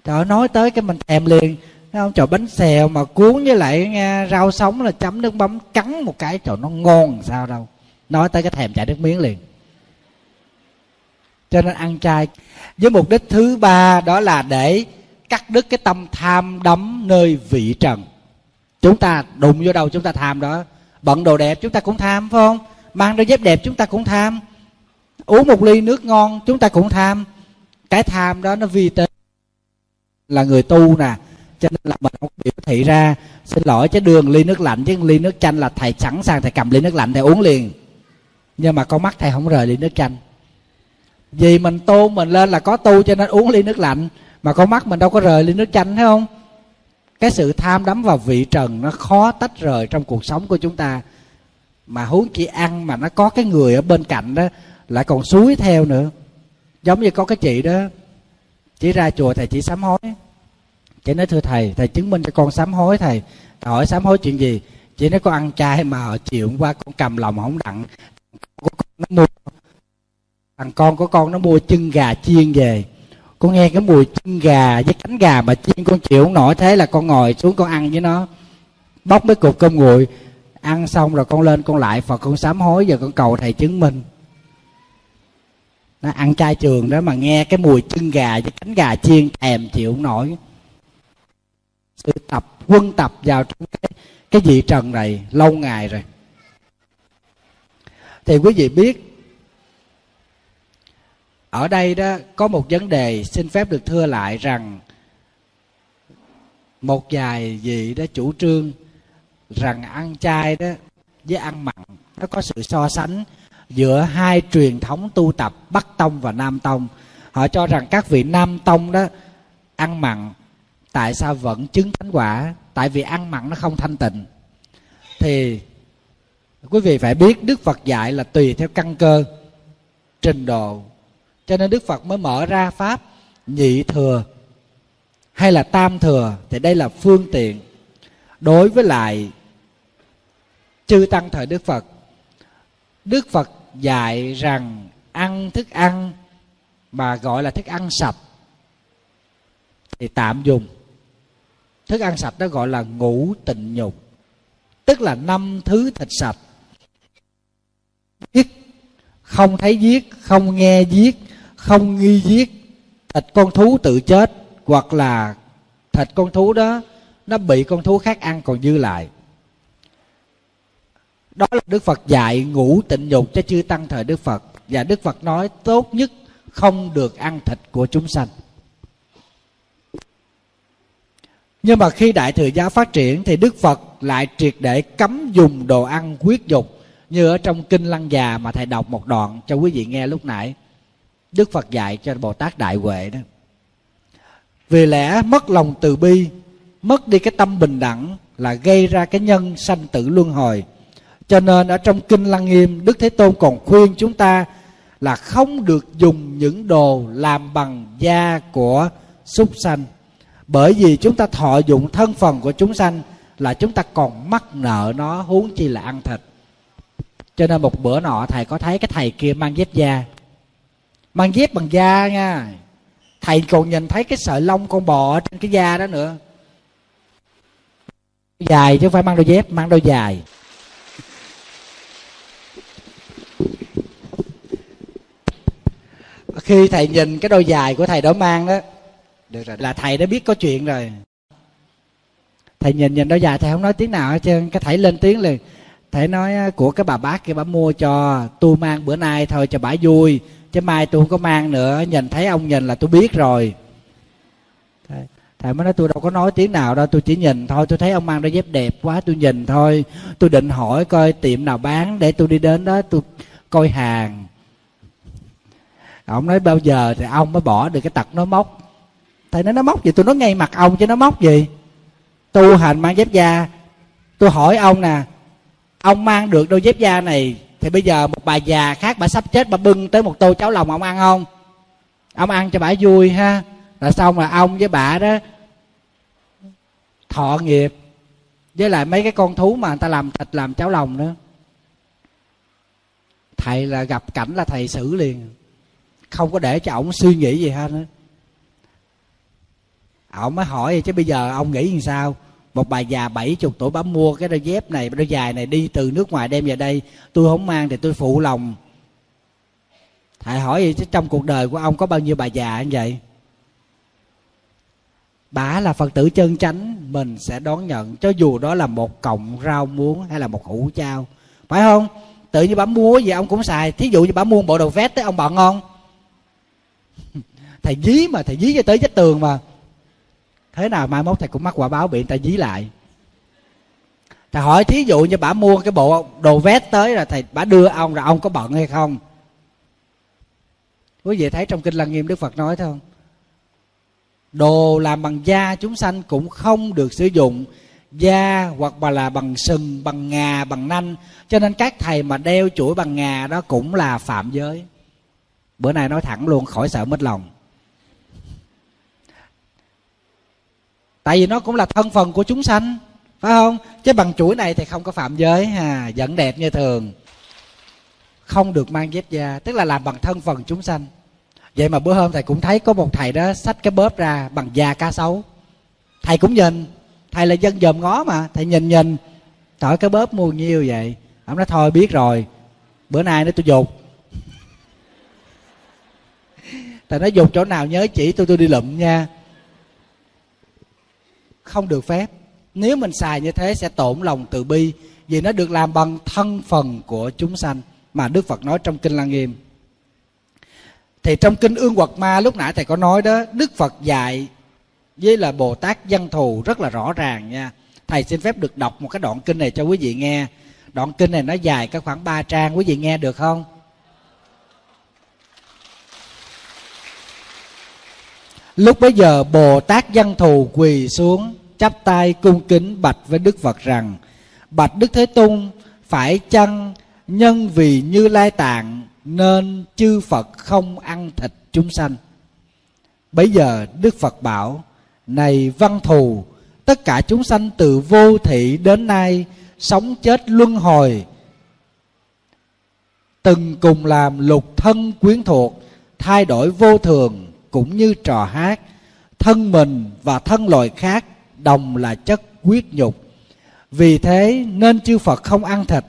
Trời, nói tới cái mình thèm liền. Thấy không? Trời, bánh xèo mà cuốn với lại rau sống là chấm nước mắm, cắn một cái trời nó ngon làm sao đâu, nói tới cái thèm chảy nước miếng liền. Cho nên ăn chay với mục đích thứ ba đó là để cắt đứt cái tâm tham đắm nơi vị trần. Chúng ta đụng vô đâu chúng ta tham đó. Bận đồ đẹp chúng ta cũng tham, phải không? Mang đôi dép đẹp chúng ta cũng tham, uống một ly nước ngon chúng ta cũng tham. Cái tham đó nó vi tế là người tu nè, cho nên là mình không biểu thị ra. Xin lỗi chứ đường ly nước lạnh chứ ly nước chanh là thầy sẵn sàng, thầy cầm ly nước lạnh thầy uống liền, nhưng mà con mắt thầy không rời ly nước chanh. Vì mình tôn mình lên là có tu cho nên uống ly nước lạnh, mà con mắt mình đâu có rời ly nước chanh, thấy không? Cái sự tham đắm vào vị trần nó khó tách rời trong cuộc sống của chúng ta, mà huống chi ăn mà nó có cái người ở bên cạnh đó lại còn xúi theo nữa. Giống như có cái chị đó, chị ra chùa thầy chỉ sám hối, chị nói thưa thầy, thầy chứng minh cho con sám hối thầy. Thầy hỏi sám hối chuyện gì? Chị nói con ăn chay mà hồi chiều hôm qua con cầm lòng không đặng, thằng con của con nó mua chân gà chiên về, con nghe cái mùi chân gà với cánh gà mà chiên con chịu không nổi, thế là con ngồi xuống con ăn với nó, bóc mấy cục cơm nguội, ăn xong rồi con lên con lại Phật con sám hối, giờ con cầu thầy chứng minh. Nó ăn chay trường đó mà nghe cái mùi chân gà với cánh gà chiên thèm chịu không nổi. Sự tập quân tập vào trong cái, cái vị trần này lâu ngày rồi. Thì quý vị biết ở đây đó có một vấn đề xin phép được thưa lại rằng một vài vị đó chủ trương rằng ăn chay đó với ăn mặn nó có sự so sánh giữa hai truyền thống tu tập Bắc Tông và Nam Tông. Họ cho rằng các vị Nam Tông đó ăn mặn tại sao vẫn chứng thánh quả? Tại vì ăn mặn nó không thanh tịnh. Thì quý vị phải biết Đức Phật dạy là tùy theo căn cơ, trình độ. Cho nên Đức Phật mới mở ra pháp nhị thừa hay là tam thừa. Thì đây là phương tiện. Đối với lại chư tăng thời Đức Phật, Đức Phật dạy rằng ăn thức ăn mà gọi là thức ăn sạch thì tạm dùng. Thức ăn sạch đó gọi là ngũ tịnh nhục, tức là năm thứ thịt sạch: giết, không thấy giết, không nghe giết, không nghi giết, thịt con thú tự chết, hoặc là thịt con thú đó nó bị con thú khác ăn còn dư lại. Đó là Đức Phật dạy ngũ tịnh nhục cho chư tăng thời Đức Phật. Và Đức Phật nói tốt nhất không được ăn thịt của chúng sanh. Nhưng mà khi Đại Thừa Giáo phát triển thì Đức Phật lại triệt để cấm dùng đồ ăn huyết dục, như ở trong Kinh Lăng Già mà thầy đọc một đoạn cho quý vị nghe lúc nãy. Đức Phật dạy cho Bồ Tát Đại Huệ đó. Vì lẽ mất lòng từ bi, mất đi cái tâm bình đẳng là gây ra cái nhân sanh tử luân hồi. Cho nên ở trong Kinh Lăng Nghiêm, Đức Thế Tôn còn khuyên chúng ta là không được dùng những đồ làm bằng da của súc sanh. Bởi vì chúng ta thọ dụng thân phần của chúng sanh là chúng ta còn mắc nợ nó, huống chi là ăn thịt. Cho nên một bữa nọ thầy có thấy cái thầy kia mang dép da, mang dép bằng da nha, thầy còn nhìn thấy cái sợi lông con bò trên cái da đó nữa. dài chứ không phải mang đôi dép, mang đôi dài. Khi thầy nhìn cái đôi dài của thầy đó mang đó, được rồi, là thầy đã biết có chuyện rồi. Thầy nhìn nhìn đôi dài, thầy không nói tiếng nào hết trơn. Cái thầy lên tiếng liền, thầy nói của cái bà bác kia, bà mua cho tôi mang bữa nay thôi cho bà vui, chứ mai tôi không có mang nữa. Nhìn thấy ông nhìn là tôi biết rồi. Thầy, thầy mới nói tôi đâu có nói tiếng nào đâu, tôi chỉ nhìn thôi. Tôi thấy ông mang đôi dép đẹp quá, tôi nhìn thôi. Tôi định hỏi coi tiệm nào bán để tôi đi đến đó tôi coi hàng. Ông nói bao giờ thì ông mới bỏ được cái tật nó móc. Thầy nói nó móc gì, tôi nói ngay mặt ông chứ nó móc gì. Tu hành mang dép da. Tôi hỏi ông nè, ông mang được đôi dép da này thì bây giờ một bà già khác bà sắp chết, bà bưng tới một tô cháo lòng, ông ăn không? Ông ăn cho bà vui ha. Là xong là ông với bà đó thọ nghiệp với lại mấy cái con thú mà người ta làm thịt làm cháo lòng nữa. Thầy là gặp cảnh là thầy xử liền, không có để cho ổng suy nghĩ gì hết nữa. Ổng mới hỏi chứ bây giờ ông nghĩ làm sao? Một bà già bảy mươi tuổi bà mua cái đôi dép này, đôi dài này đi từ nước ngoài đem về đây, tôi không mang thì tôi phụ lòng. Thầy hỏi gì chứ trong cuộc đời của ông có bao nhiêu bà già như vậy? Bả là Phật tử chân chánh, mình sẽ đón nhận cho dù đó là một cọng rau muống hay là một hũ chao, phải không? Tự như bả mua gì ông cũng xài. Thí dụ như bả mua bộ đồ vest tới ông bận ngon, thầy dí mà, thầy dí cho tới vách tường mà. Thế nào mai mốt thầy cũng mắc quả báo bị người ta dí lại. Thầy hỏi thí dụ như bả mua cái bộ đồ vest tới rồi thầy bả đưa ông rồi ông có bận hay không? Quý vị thấy trong Kinh Lăng Nghiêm Đức Phật nói thôi, đồ làm bằng da chúng sanh cũng không được sử dụng, da hoặc bà là bằng sừng, bằng ngà, bằng nanh. Cho nên các thầy mà đeo chuỗi bằng ngà đó cũng là phạm giới. Bữa nay nói thẳng luôn khỏi sợ mất lòng. Tại vì nó cũng là thân phần của chúng sanh, phải không? Chứ bằng chuỗi này thì không có phạm giới ha, vẫn đẹp như thường. Không được mang dép da, tức là làm bằng thân phần chúng sanh. Vậy mà bữa hôm thầy cũng thấy có một thầy đó xách cái bóp ra bằng da cá sấu. Thầy cũng nhìn, thầy là dân dòm ngó mà, thầy nhìn nhìn, hỏi cái bóp mua nhiêu vậy? Ông nói thôi biết rồi, bữa nay nữa tôi dục. Thầy nói dục chỗ nào nhớ chỉ tôi tôi đi lụm nha. Không được phép. Nếu mình xài như thế sẽ tổn lòng từ bi, vì nó được làm bằng thân phần của chúng sanh mà Đức Phật nói trong Kinh Lăng Nghiêm. Thì trong Kinh Ương Quật Ma lúc nãy thầy có nói đó, Đức Phật dạy với là Bồ Tát Văn Thù rất là rõ ràng nha. Thầy xin phép được đọc một cái đoạn kinh này cho quý vị nghe. Đoạn kinh này nó dài cái khoảng ba trang, quý vị nghe được không? Lúc bấy giờ Bồ Tát Văn Thù quỳ xuống chắp tay cung kính bạch với Đức Phật rằng: Bạch Đức Thế Tôn, phải chăng nhân vì Như Lai Tạng nên chư Phật không ăn thịt chúng sanh? Bấy giờ Đức Phật bảo: Này Văn Thù, tất cả chúng sanh từ vô thị đến nay sống chết luân hồi, từng cùng làm lục thân quyến thuộc, thay đổi vô thường, cũng như trò hát, thân mình và thân loài khác đồng là chất huyết nhục. Vì thế nên chư Phật không ăn thịt.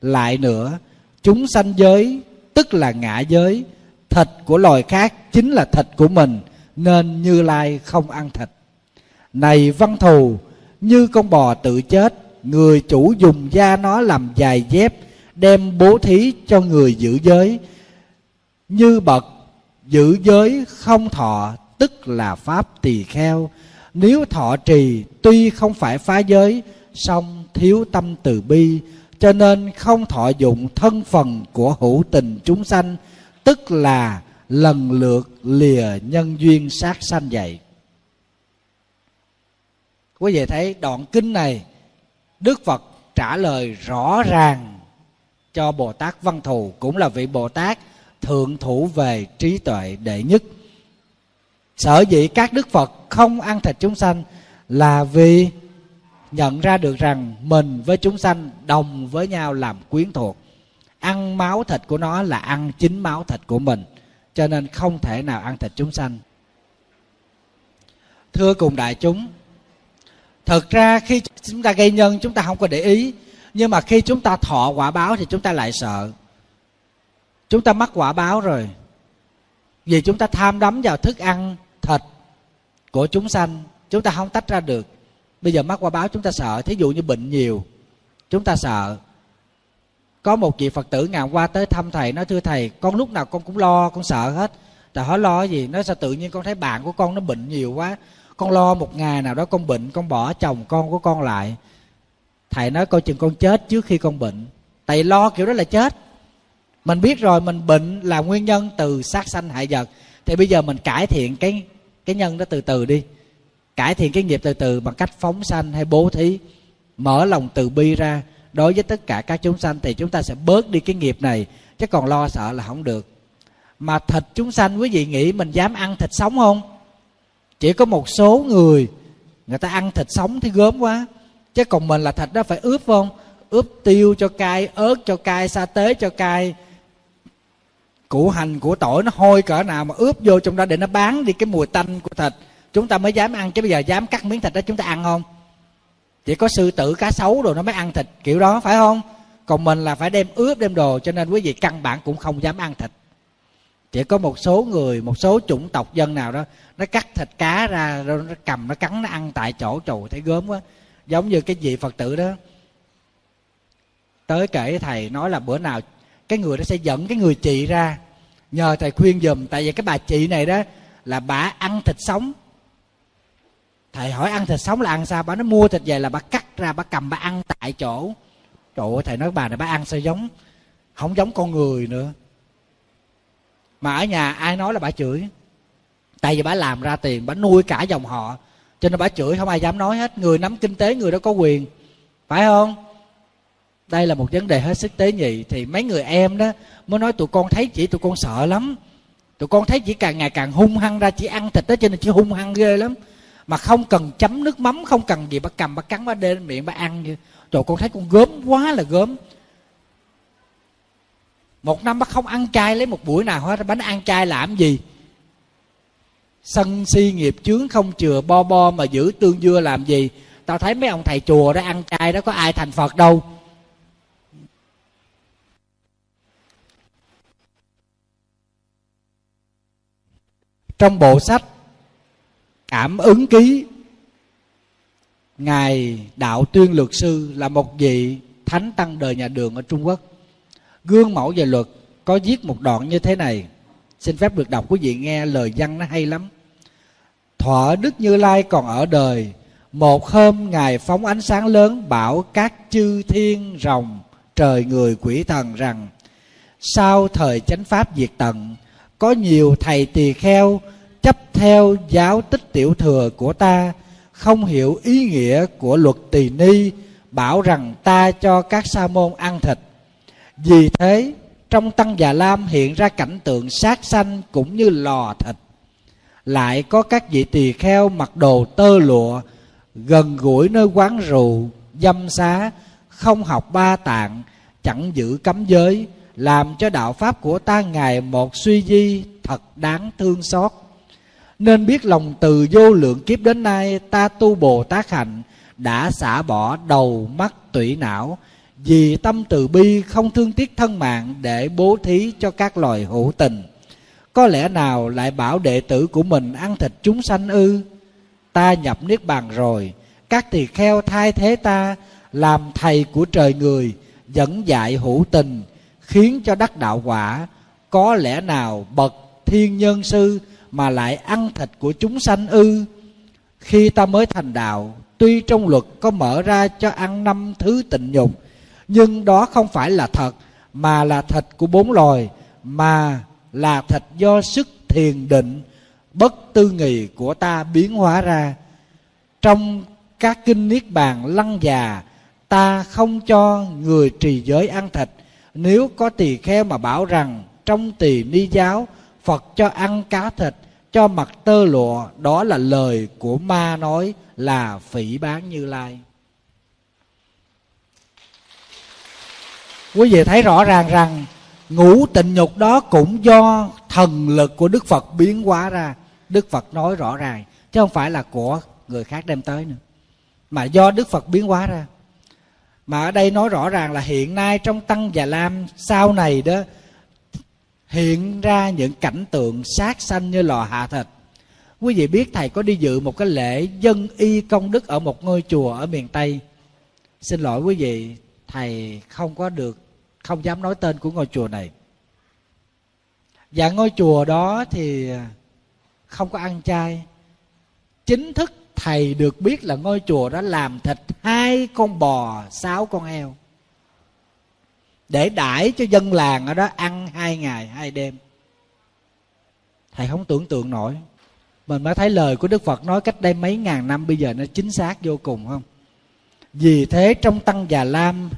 Lại nữa, chúng sanh giới tức là ngã giới, thịt của loài khác chính là thịt của mình, nên Như Lai không ăn thịt. Này Văn Thù, như con bò tự chết, người chủ dùng da nó làm giày dép, đem bố thí cho người giữ giới. Như bậc giữ giới không thọ, tức là pháp tỳ kheo. Nếu thọ trì, tuy không phải phá giới, song thiếu tâm từ bi, cho nên không thọ dụng thân phần của hữu tình chúng sanh, tức là lần lượt lìa nhân duyên sát sanh vậy. Quý vị thấy đoạn kinh này, Đức Phật trả lời rõ ràng cho Bồ Tát Văn Thù, cũng là vị Bồ Tát thượng thủ về trí tuệ đệ nhất. Sở dĩ các Đức Phật không ăn thịt chúng sanh là vì nhận ra được rằng mình với chúng sanh đồng với nhau làm quyến thuộc. Ăn máu thịt của nó là ăn chính máu thịt của mình, cho nên không thể nào ăn thịt chúng sanh. Thưa cùng đại chúng, Thật ra khi chúng ta gây nhân chúng ta không có để ý, nhưng mà khi chúng ta thọ quả báo thì chúng ta lại sợ. Chúng ta mắc quả báo rồi, vì chúng ta tham đắm vào thức ăn thịt của chúng sanh, chúng ta không tách ra được. Bây giờ mắc quả báo chúng ta sợ. Thí dụ như bệnh nhiều chúng ta sợ. Có một chị Phật tử ngày qua tới thăm thầy, nói thưa thầy, con lúc nào con cũng lo, con sợ hết. Thầy hỏi lo gì? Nói sao tự nhiên con thấy bạn của con nó bệnh nhiều quá, con lo một ngày nào đó con bệnh, con bỏ chồng con của con lại. Thầy nói coi chừng con chết trước khi con bệnh. Thầy lo kiểu đó là chết. Mình biết rồi, mình bệnh là nguyên nhân từ sát sanh hại vật, thì bây giờ mình cải thiện cái cái nhân đó từ từ đi, cải thiện cái nghiệp từ từ bằng cách phóng sanh hay bố thí, mở lòng từ bi ra đối với tất cả các chúng sanh, thì chúng ta sẽ bớt đi cái nghiệp này. Chứ còn lo sợ là không được. Mà thịt chúng sanh, quý vị nghĩ mình dám ăn thịt sống không? Chỉ có một số người người ta ăn thịt sống thì gớm quá, chứ còn mình là thịt đó phải ướp không? Ướp tiêu cho cay, ớt cho cay, sa tế cho cay, củ hành củ tỏi nó hôi cỡ nào mà ướp vô trong đó để nó bán đi cái mùi tanh của thịt, chúng ta mới dám ăn. Chứ bây giờ dám cắt miếng thịt đó chúng ta ăn không? Chỉ có sư tử cá sấu rồi nó mới ăn thịt kiểu đó, phải không? Còn mình là phải đem ướp đem đồ, cho nên quý vị căn bản cũng không dám ăn thịt. Chỉ có một số người, một số chủng tộc dân nào đó, nó cắt thịt cá ra rồi nó cầm nó cắn nó ăn tại chỗ, trời thấy gớm quá. Giống như cái vị Phật tử đó tới kể thầy, nói là bữa nào cái người đó sẽ dẫn cái người chị ra nhờ thầy khuyên giùm, tại vì cái bà chị này đó là bà ăn thịt sống. Thầy hỏi ăn thịt sống là ăn sao? Bà nó mua thịt về là bà cắt ra, bà cầm bà ăn tại chỗ. Trời ơi, thầy nói bà này bà ăn sao giống, không giống con người nữa. Mà ở nhà ai nói là bà chửi. Tại vì bà làm ra tiền, bà nuôi cả dòng họ, cho nên bà chửi không ai dám nói hết. Người nắm kinh tế người đó có quyền, phải không? Đây là một vấn đề hết sức tế nhị. Thì mấy người em đó mới nói tụi con thấy chị, tụi con sợ lắm. Tụi con thấy chị càng ngày càng hung hăng ra, chị ăn thịt đó cho nên chị hung hăng ghê lắm. Mà không cần chấm nước mắm, không cần gì, bà cầm bà cắn bà đê lên miệng bà ăn như. Trời, con thấy con gớm quá là gớm. Một năm bà không ăn chay lấy một buổi nào hết. Bánh ăn chay làm gì? Sân si nghiệp chướng không chừa, bo bo mà giữ tương dưa làm gì? Tao thấy mấy ông thầy chùa đó ăn chay đó có ai thành Phật đâu. Trong bộ sách Cảm Ứng Ký, ngài Đạo Tuyên Luật Sư là một vị thánh tăng đời nhà Đường ở Trung Quốc, gương mẫu về luật, có viết một đoạn như thế này, xin phép được đọc quý vị nghe, lời văn nó hay lắm. Thuở Đức Như Lai còn ở đời, một hôm ngài phóng ánh sáng lớn bảo các chư thiên rồng trời người quỷ thần rằng: sau thời chánh pháp diệt tận, có nhiều thầy tỳ kheo chấp theo giáo tích tiểu thừa của ta, không hiểu ý nghĩa của luật tỳ ni, bảo rằng ta cho các sa môn ăn thịt. Vì thế trong Tăng Già Lam hiện ra cảnh tượng sát sanh cũng như lò thịt. Lại có các vị tỳ kheo mặc đồ tơ lụa, gần gũi nơi quán rượu dâm xá, không học ba tạng, chẳng giữ cấm giới, làm cho đạo pháp của ta ngày một suy di, thật đáng thương xót. Nên biết lòng từ vô lượng kiếp đến nay, ta tu Bồ Tát hạnh đã xả bỏ đầu mắt tủy não, vì tâm từ bi không thương tiếc thân mạng để bố thí cho các loài hữu tình. Có lẽ nào lại bảo đệ tử của mình ăn thịt chúng sanh ư? Ta nhập Niết Bàn rồi, các tỳ kheo thay thế ta làm thầy của trời người, dẫn dạy hữu tình, khiến cho đắc đạo quả. Có lẽ nào bậc thiên nhân sư mà lại ăn thịt của chúng sanh ư? Khi ta mới thành đạo, tuy trong luật có mở ra cho ăn năm thứ tịnh nhục, nhưng đó không phải là thật, mà là thịt của bốn loài, mà là thịt do sức thiền định bất tư nghị của ta biến hóa ra. Trong các kinh Niết Bàn Lăng Già, ta không cho người trì giới ăn thịt. Nếu có tỳ kheo mà bảo rằng trong tỳ ni giáo Phật cho ăn cá thịt, cho mặc tơ lụa, đó là lời của ma nói, là phỉ báng Như Lai. Quý vị thấy rõ ràng rằng ngũ tịnh nhục đó cũng do thần lực của Đức Phật biến hóa ra. Đức Phật nói rõ ràng, chứ không phải là của người khác đem tới nữa. mà do Đức Phật biến hóa ra. Mà ở đây nói rõ ràng là hiện nay trong Tăng và Lam sau này đó hiện ra những cảnh tượng sát sanh như lò hạ thịt. Quý vị biết thầy có đi dự một cái lễ dân y công đức ở một ngôi chùa ở miền Tây. Xin lỗi quý vị, thầy không có được, không dám nói tên của ngôi chùa này. Và ngôi chùa đó thì không có ăn chay. Chính thức thầy được biết là ngôi chùa đó làm thịt hai con bò, sáu con heo để đãi cho dân làng ở đó ăn hai ngày, hai đêm. Thầy không tưởng tượng nổi. Mình mới thấy lời của Đức Phật nói cách đây mấy ngàn năm bây giờ nó chính xác vô cùng không? Vì thế trong Tăng Già Lam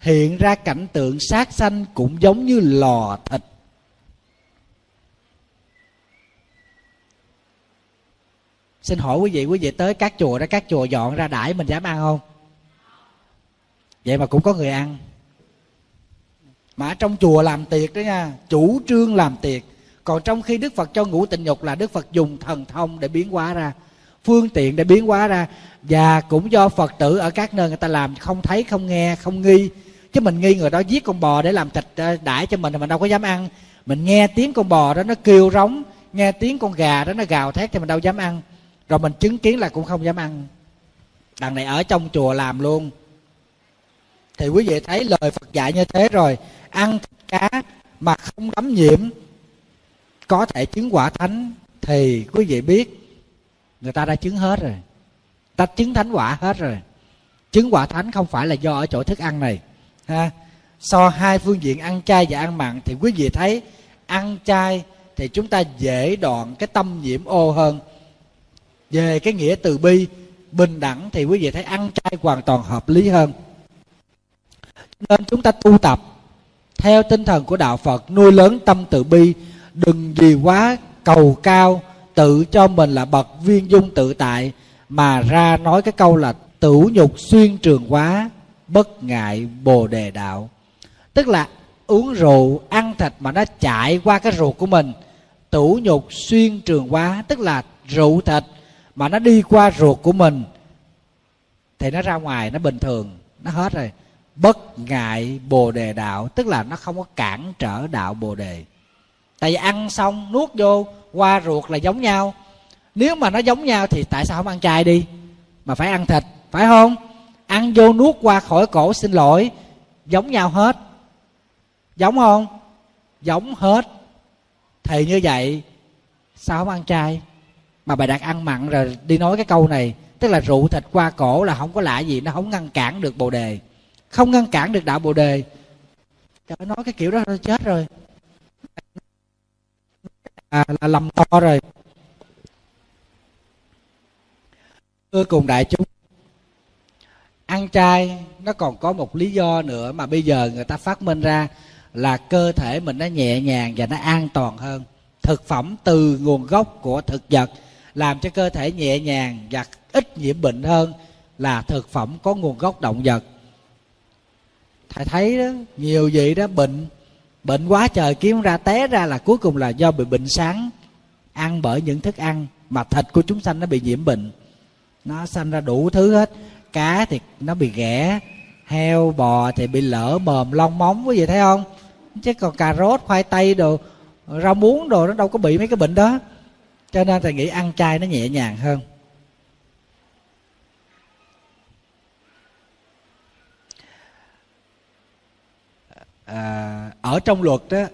hiện ra cảnh tượng sát sanh cũng giống như lò thịt. Xin hỏi quý vị, quý vị tới các chùa đó, các chùa dọn ra đãi mình dám ăn không? Vậy mà cũng có người ăn. Mà trong chùa làm tiệc đó nha, chủ trương làm tiệc. Còn trong khi Đức Phật cho ngũ tịnh nhục là Đức Phật dùng thần thông để biến hóa ra, phương tiện để biến hóa ra. Và cũng do Phật tử ở các nơi người ta làm không thấy, không nghe, không nghi. Chứ mình nghi người đó giết con bò để làm thịt đãi cho mình thì mình đâu có dám ăn. Mình nghe tiếng con bò đó nó kêu rống, nghe tiếng con gà đó nó gào thét thì mình đâu dám ăn. Rồi mình chứng kiến là cũng không dám ăn. Đằng này ở trong chùa làm luôn. Thì quý vị thấy lời Phật dạy như thế rồi, ăn thịt cá mà không đắm nhiễm có thể chứng quả thánh, thì quý vị biết người ta đã chứng hết rồi, ta chứng thánh quả hết rồi. Chứng quả thánh không phải là do ở chỗ thức ăn này ha. So hai phương diện ăn chay và ăn mặn thì quý vị thấy ăn chay thì chúng ta dễ đoạn cái tâm nhiễm ô hơn. Về cái nghĩa từ bi bình đẳng thì quý vị thấy ăn chay hoàn toàn hợp lý hơn. Nên chúng ta tu tập theo tinh thần của Đạo Phật, nuôi lớn tâm từ bi, đừng vì quá cầu cao tự cho mình là bậc viên dung tự tại mà ra nói cái câu là tửu nhục xuyên trường quá, bất ngại bồ đề đạo. Tức là uống rượu ăn thịt mà nó chạy qua cái ruột của mình, tửu nhục xuyên trường quá, tức là rượu thịt mà nó đi qua ruột của mình thì nó ra ngoài, nó bình thường, nó hết rồi. Bất ngại bồ đề đạo, tức là nó không có cản trở đạo bồ đề. Tại vì ăn xong nuốt vô qua ruột là giống nhau. Nếu mà nó giống nhau thì tại sao không ăn chay đi mà phải ăn thịt, phải không? Ăn vô nuốt qua khỏi cổ, xin lỗi, giống nhau hết. Giống không? Giống hết. Thì như vậy sao không ăn chay? Mà bà đặt ăn mặn rồi đi nói cái câu này, tức là rượu thịt qua cổ là không có lạ gì, nó không ngăn cản được bồ đề, không ngăn cản được đạo bồ đề. Trời, nói cái kiểu đó là chết rồi, à, là lầm to rồi. Thưa cùng đại chúng, ăn chay nó còn có một lý do nữa mà bây giờ người ta phát minh ra là cơ thể mình nó nhẹ nhàng và nó an toàn hơn. Thực phẩm từ nguồn gốc của thực vật làm cho cơ thể nhẹ nhàng và ít nhiễm bệnh hơn là thực phẩm có nguồn gốc động vật. Thầy thấy đó, nhiều vị đó bệnh, bệnh quá trời kiếm ra, té ra là cuối cùng là do bị bệnh sáng ăn bởi những thức ăn mà thịt của chúng sanh nó bị nhiễm bệnh. Nó sanh ra đủ thứ hết, cá thì nó bị ghẻ, heo bò thì bị lở mồm long móng, quý vị thấy không? Chứ còn cà rốt, khoai tây đồ, rau muống đồ nó đâu có bị mấy cái bệnh đó. Cho nên thầy nghĩ ăn chay nó nhẹ nhàng hơn. À, ở trong luật đó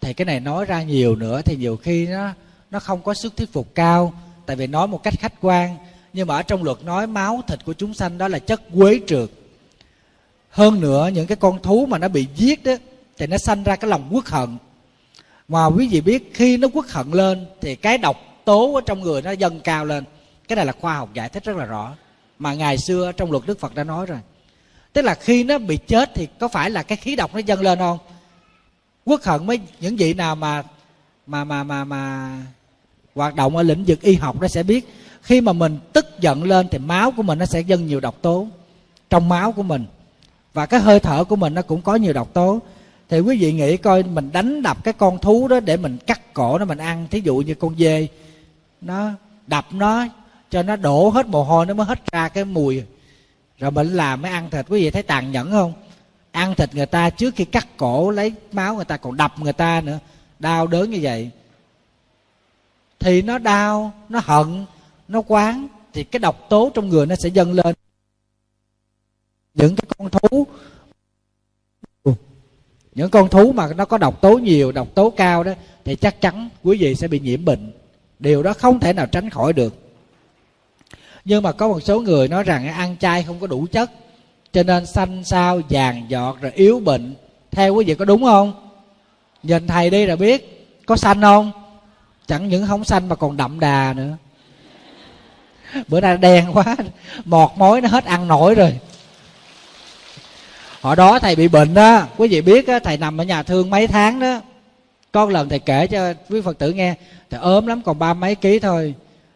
thì cái này nói ra nhiều nữa thì nhiều khi nó nó không có sức thuyết phục cao, tại vì nói một cách khách quan. Nhưng mà ở trong luật nói máu thịt của chúng sanh đó là chất quế trượt. Hơn nữa những cái con thú mà nó bị giết đó thì nó sanh ra cái lòng uất hận. Mà quý vị biết khi nó uất hận lên thì cái độc tố ở trong người nó dâng cao lên. Cái này là khoa học giải thích rất là rõ, mà ngày xưa trong luật Đức Phật đã nói rồi. Tức là khi nó bị chết thì có phải là cái khí độc nó dâng lên không? Uất hận mấy những vị nào mà mà mà mà mà hoạt động ở lĩnh vực y học nó sẽ biết, khi mà mình tức giận lên thì máu của mình nó sẽ dâng nhiều độc tố trong máu của mình, và cái hơi thở của mình nó cũng có nhiều độc tố. Thì quý vị nghĩ coi, mình đánh đập cái con thú đó để mình cắt cổ nó mình ăn, thí dụ như con dê, nó đập nó cho nó đổ hết mồ hôi nó mới hết ra cái mùi. Rồi mình làm mới ăn thịt. Quý vị thấy tàn nhẫn không? Ăn thịt người ta trước khi cắt cổ lấy máu người ta còn đập người ta nữa. Đau đớn như vậy thì nó đau, nó hận, nó quán, thì cái độc tố trong người nó sẽ dâng lên. Những cái con thú Những con thú mà nó có độc tố nhiều, độc tố cao đó, thì chắc chắn quý vị sẽ bị nhiễm bệnh. Điều đó không thể nào tránh khỏi được. Nhưng mà có một số người nói rằng ăn chay không có đủ chất, cho nên xanh xao, vàng giọt, rồi yếu bệnh. Theo quý vị có đúng không? Nhìn thầy đi rồi biết. Có xanh không? Chẳng những không xanh mà còn đậm đà nữa. Bữa nay đen quá, mọt mối nó hết ăn nổi rồi. Hồi đó thầy bị bệnh đó, quý vị biết đó, thầy nằm ở nhà thương mấy tháng đó. Có lần thầy kể cho quý Phật tử nghe, thầy ốm lắm còn ba mấy ký thôi.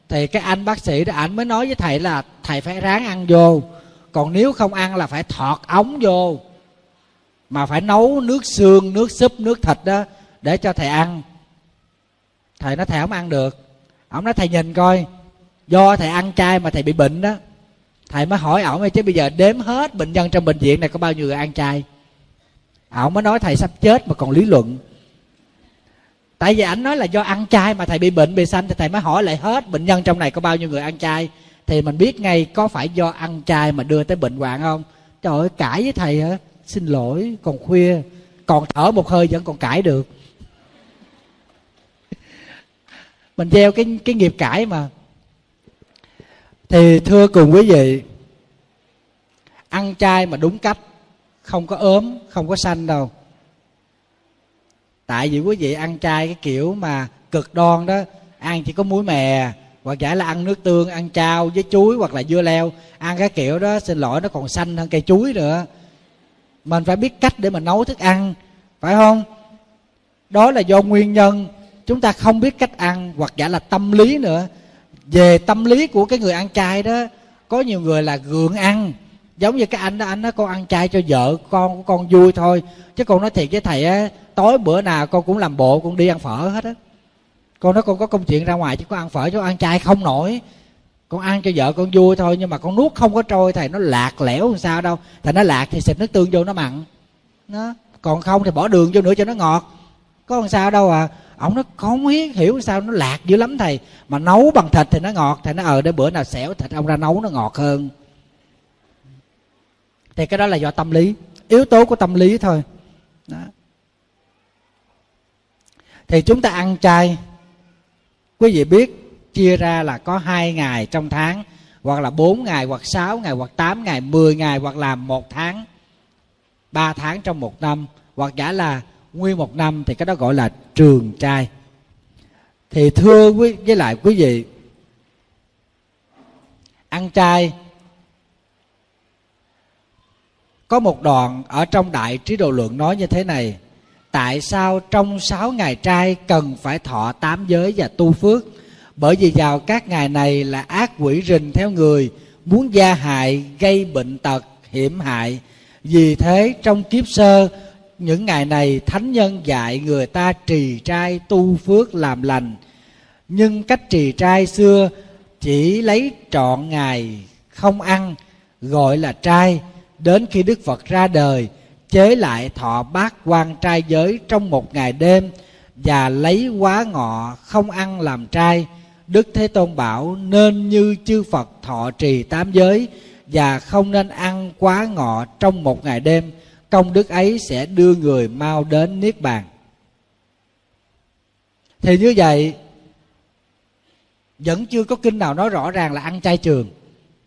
Thì cái anh bác sĩ đó, ảnh mới nói với thầy là thầy phải ráng ăn vô, còn nếu không ăn là phải thọt ống vô, mà phải nấu nước xương, nước súp, nước thịt đó để cho thầy ăn. Thầy nói thầy không ăn được. Ổng nói thầy nhìn coi, do thầy ăn chay mà thầy bị bệnh đó. Thầy mới hỏi ổng, chứ bây giờ đếm hết bệnh nhân trong bệnh viện này có bao nhiêu người ăn chay. Ổng mới nói thầy sắp chết mà còn lý luận. Tại vì ảnh nói là do ăn chay mà thầy bị bệnh, bị sanh, thì thầy mới hỏi lại hết bệnh nhân trong này có bao nhiêu người ăn chay. Thì mình biết ngay có phải do ăn chay mà đưa tới bệnh hoạn không. Trời ơi, cãi với thầy hả? Xin lỗi, còn khuya, còn thở một hơi vẫn còn cãi được. Mình gieo cái, cái nghiệp cãi mà. Thì thưa cùng quý vị, ăn chay mà đúng cách, không có ốm, không có sanh đâu. Tại vì quý vị ăn chay cái kiểu mà cực đoan đó, ăn chỉ có muối mè, hoặc giả là ăn nước tương, ăn chao với chuối hoặc là dưa leo. Ăn cái kiểu đó, xin lỗi, nó còn xanh hơn cây chuối nữa. Mình phải biết cách để mà nấu thức ăn, phải không? Đó là do nguyên nhân chúng ta không biết cách ăn, hoặc giả là tâm lý nữa. Về tâm lý của cái người ăn chay đó, có nhiều người là gượng ăn. Giống như cái anh đó, anh nói con ăn chay cho vợ con của con vui thôi, chứ con nói thiệt với thầy á, tối bữa nào con cũng làm bộ con đi ăn phở hết á. Con nói con có công chuyện ra ngoài chứ con ăn phở chứ ăn chay không nổi. Con ăn cho vợ con vui thôi, nhưng mà con nuốt không có trôi. Thầy nó lạc lẽo làm sao đâu. Thầy nó lạc thì xịt nước tương vô nó mặn nó. Còn không thì bỏ đường vô nữa cho nó ngọt. Có làm sao đâu à. Ông nó không hiểu sao nó lạc dữ lắm thầy. Mà nấu bằng thịt thì nó ngọt. Thầy nó ờ để bữa nào xẻo thịt ông ra nấu nó ngọt hơn. Thì cái đó là do tâm lý, yếu tố của tâm lý thôi đó. Thì chúng ta ăn chay, quý vị biết chia ra là có hai ngày trong tháng, hoặc là bốn ngày, hoặc sáu ngày, hoặc tám ngày, mười ngày, hoặc là một tháng, ba tháng trong một năm, hoặc giả là nguyên một năm, thì cái đó gọi là trường chay. Thì thưa quý với lại quý vị, ăn chay có một đoạn ở trong Đại Trí Độ Luận nói như thế này: tại sao trong sáu ngày trai cần phải thọ tám giới và tu phước? Bởi vì vào các ngày này là ác quỷ rình theo người, muốn gia hại, gây bệnh tật, hiểm hại. Vì thế trong kiếp sơ, những ngày này thánh nhân dạy người ta trì trai tu phước làm lành. Nhưng cách trì trai xưa chỉ lấy trọn ngày không ăn gọi là trai. Đến khi Đức Phật ra đời, chế lại thọ bát quan trai giới trong một ngày đêm và lấy quá ngọ không ăn làm trai. Đức Thế Tôn bảo nên như chư Phật thọ trì tám giới và không nên ăn quá ngọ trong một ngày đêm. Công đức ấy sẽ đưa người mau đến Niết Bàn. Thì như vậy, vẫn chưa có kinh nào nói rõ ràng là ăn chay trường,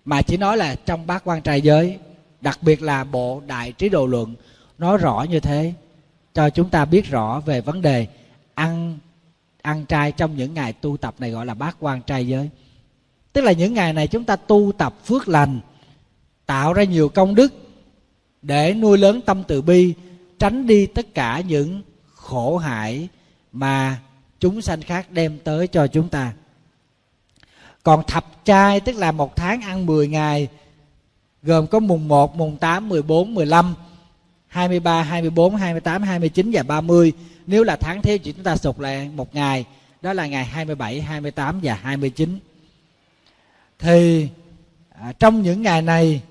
mà chỉ nói là trong bát quan trai giới. Đặc biệt là bộ Đại Trí Độ Luận nói rõ như thế cho chúng ta biết rõ về vấn đề ăn ăn chay trong những ngày tu tập này, gọi là bát quan trai giới. Tức là những ngày này chúng ta tu tập phước lành, tạo ra nhiều công đức để nuôi lớn tâm từ bi, tránh đi tất cả những khổ hại mà chúng sanh khác đem tới cho chúng ta. Còn thập chay, tức là một tháng ăn mười ngày, gồm có mùng một, mùng tám, mười bốn, mười lăm, hai mươi ba, hai mươi bốn, hai mươi tám, hai mươi chín và ba mươi. Nếu là tháng thiếu chỉ chúng ta sụt lại một ngày, đó là ngày hai mươi bảy, hai mươi tám và hai mươi chín. thì à, trong những ngày này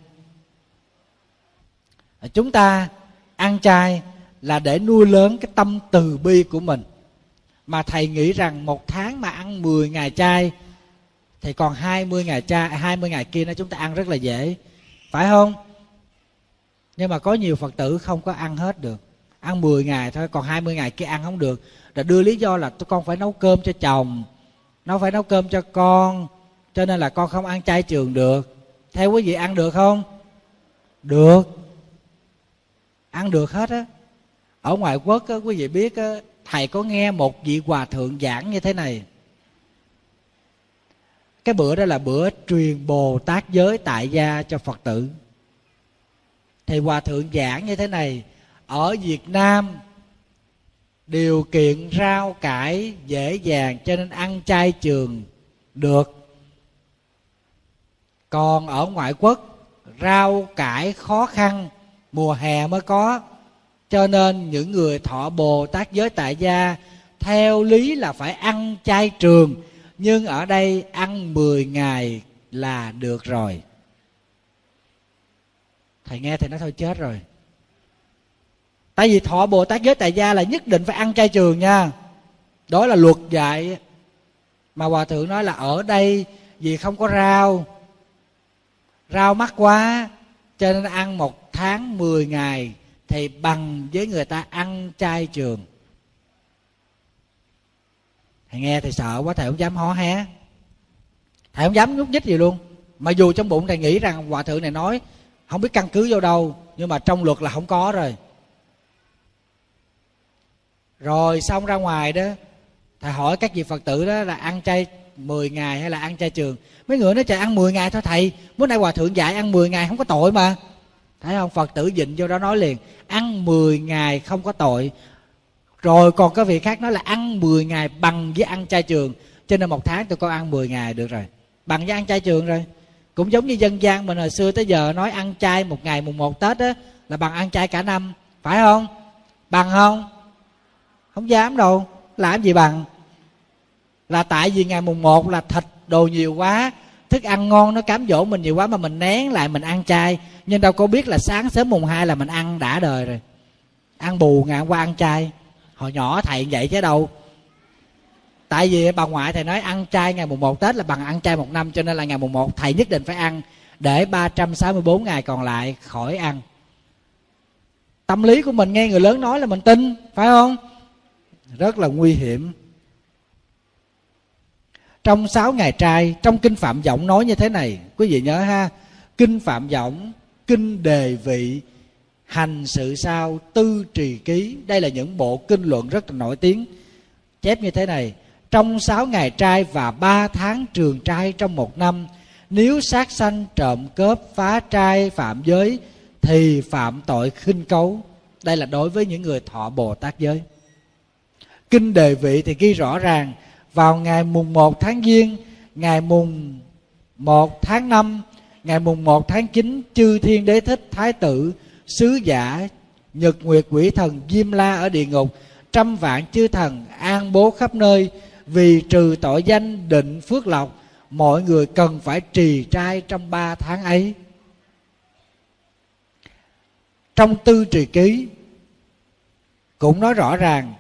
chúng ta ăn chay là để nuôi lớn cái tâm từ bi của mình. Mà thầy nghĩ rằng một tháng mà ăn mười ngày chay thì còn hai mươi ngày chay, hai mươi ngày kia nữa chúng ta ăn rất là dễ, phải không? Nhưng mà có nhiều Phật tử không có ăn hết được, ăn mười ngày thôi, còn hai mươi ngày kia ăn không được, rồi đưa lý do là con phải nấu cơm cho chồng, nó phải nấu cơm cho con, cho nên là con không ăn chay trường được. Theo quý vị ăn được không? Được, ăn được hết á. Ở ngoại quốc á, quý vị biết á, thầy có nghe một vị hòa thượng giảng như thế này. Cái bữa đó là bữa truyền Bồ Tát giới tại gia cho Phật tử. Thì hòa thượng giảng như thế này: ở Việt Nam điều kiện rau cải dễ dàng cho nên ăn chay trường được. Còn ở ngoại quốc rau cải khó khăn, mùa hè mới có, cho nên những người thọ Bồ Tát giới tại gia theo lý là phải ăn chay trường, nhưng ở đây ăn mười ngày là được rồi. Thầy nghe thầy nói thôi chết rồi. Tại vì thọ Bồ Tát giới tại gia là nhất định phải ăn chay trường nha. Đó là luật dạy. Mà hòa thượng nói là ở đây vì không có rau, rau mắc quá, cho nên ăn một tháng mười ngày thì bằng với người ta ăn chay trường. Thầy nghe thầy sợ quá, thầy không dám hó hé, thầy không dám nhúc nhích gì luôn. Mà dù trong bụng thầy nghĩ rằng hòa thượng này nói không biết căn cứ vô đâu, nhưng mà trong luật là không có rồi. Rồi xong ra ngoài đó, thầy hỏi các vị Phật tử đó là ăn chay mười ngày hay là ăn chay trường. Mấy người nói trời ăn mười ngày thôi thầy, bữa nay hòa thượng dạy ăn mười ngày không có tội mà. Thấy không, Phật tử dịnh vô đó nói liền ăn mười ngày không có tội. Rồi còn có vị khác nói là ăn mười ngày bằng với ăn chay trường, cho nên một tháng tụi con ăn mười ngày được rồi, bằng với ăn chay trường rồi. Cũng giống như dân gian mình hồi xưa tới giờ nói ăn chay một ngày mùng một Tết á là bằng ăn chay cả năm, phải không? Bằng không? Không dám đâu, làm gì bằng. Là tại vì ngày mùng một là thịt đồ nhiều quá, thức ăn ngon nó cám dỗ mình nhiều quá mà mình nén lại mình ăn chay. Nhưng đâu có biết là sáng sớm mùng hai là mình ăn đã đời rồi, ăn bù ngày hôm qua ăn chay. Hồi nhỏ thầy vậy chứ đâu. Tại vì bà ngoại thầy nói ăn chay ngày mùng một Tết là bằng ăn chay một năm, cho nên là ngày mùng một thầy nhất định phải ăn để ba trăm sáu mươi bốn ngày còn lại khỏi ăn. Tâm lý của mình nghe người lớn nói là mình tin, phải không? Rất là nguy hiểm. Trong sáu ngày trai, trong Kinh Phạm Võng nói như thế này, quý vị nhớ ha, Kinh Phạm Võng, Kinh Đề Vị, Hành Sự Sao, Tư Trì Ký, đây là những bộ kinh luận rất là nổi tiếng, chép như thế này: trong sáu ngày trai và ba tháng trường trai trong một năm, nếu sát sanh, trộm cướp, phá trai, phạm giới thì phạm tội khinh cấu. Đây là đối với những người thọ Bồ Tát giới. Kinh Đề Vị thì ghi rõ ràng vào ngày mùng một tháng Giêng, ngày mùng một tháng năm, ngày mùng một tháng chín, chư thiên đế thích, thái tử, sứ giả, nhật nguyệt quỷ thần, Diêm La ở địa ngục, trăm vạn chư thần an bố khắp nơi, vì trừ tội danh định phước lộc, mọi người cần phải trì trai trong ba tháng ấy. Trong Tư Trì Ký cũng nói rõ ràng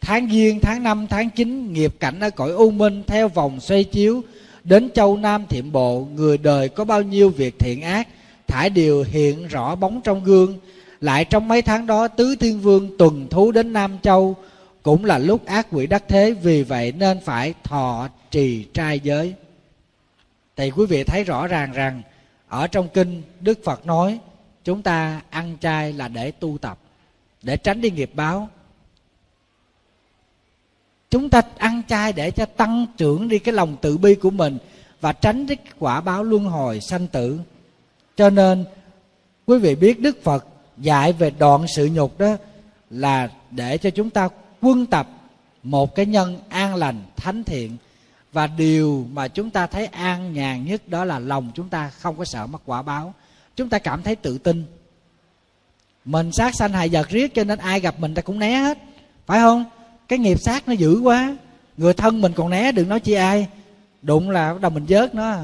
tháng Giêng, tháng năm, tháng chín nghiệp cảnh ở cõi u minh theo vòng xoay chiếu đến châu Nam Thiệm Bộ, người đời có bao nhiêu việc thiện ác thải đều hiện rõ bóng trong gương. Lại trong mấy tháng đó tứ thiên vương tuần thú đến Nam Châu, cũng là lúc ác quỷ đắc thế, vì vậy nên phải thọ trì trai giới. Thì quý vị thấy rõ ràng rằng ở trong kinh Đức Phật nói chúng ta ăn chay là để tu tập, để tránh đi nghiệp báo. Chúng ta ăn chay để cho tăng trưởng đi cái lòng từ bi của mình và tránh cái quả báo luân hồi sanh tử. Cho nên quý vị biết Đức Phật dạy về đoạn sự nhục đó là để cho chúng ta quân tập một cái nhân an lành, thánh thiện. Và điều mà chúng ta thấy an nhàn nhất đó là lòng chúng ta không có sợ mắc quả báo. Chúng ta cảm thấy tự tin. Mình sát sanh hại vật riết cho nên ai gặp mình ta cũng né hết, phải không? Cái nghiệp sát nó dữ quá, người thân mình còn né, đừng nói chi ai. Đụng là bắt đầu mình vớt nó,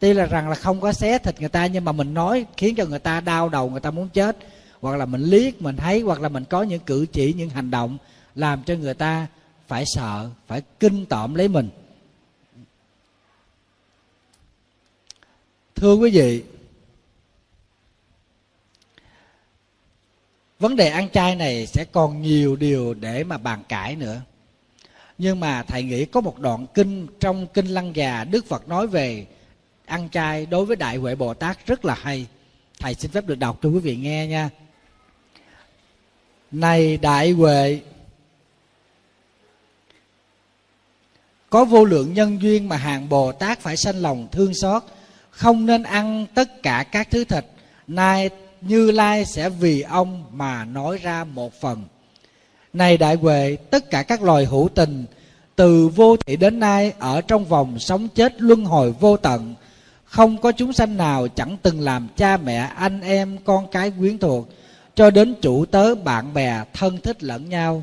Tuy là rằng là không có xé thịt người ta, nhưng mà mình nói khiến cho người ta đau đầu, người ta muốn chết. Hoặc là mình liếc, mình thấy, hoặc là mình có những cử chỉ, những hành động làm cho người ta phải sợ, phải kinh tởm lấy mình. Thưa quý vị, vấn đề ăn chay này sẽ còn nhiều điều để mà bàn cãi nữa. Nhưng mà Thầy nghĩ có một đoạn kinh trong Kinh Lăng Già, Đức Phật nói về ăn chay đối với Đại Huệ Bồ Tát rất là hay. Thầy xin phép được đọc cho quý vị nghe nha. Này Đại Huệ, có vô lượng nhân duyên mà hàng Bồ Tát phải sanh lòng thương xót, không nên ăn tất cả các thứ thịt. Nay Như Lai sẽ vì ông mà nói ra một phần. Này Đại Huệ, tất cả các loài hữu tình từ vô thủy đến nay ở trong vòng sống chết luân hồi vô tận, không có chúng sanh nào chẳng từng làm cha mẹ, anh em, con cái quyến thuộc, cho đến chủ tớ, bạn bè, thân thích lẫn nhau.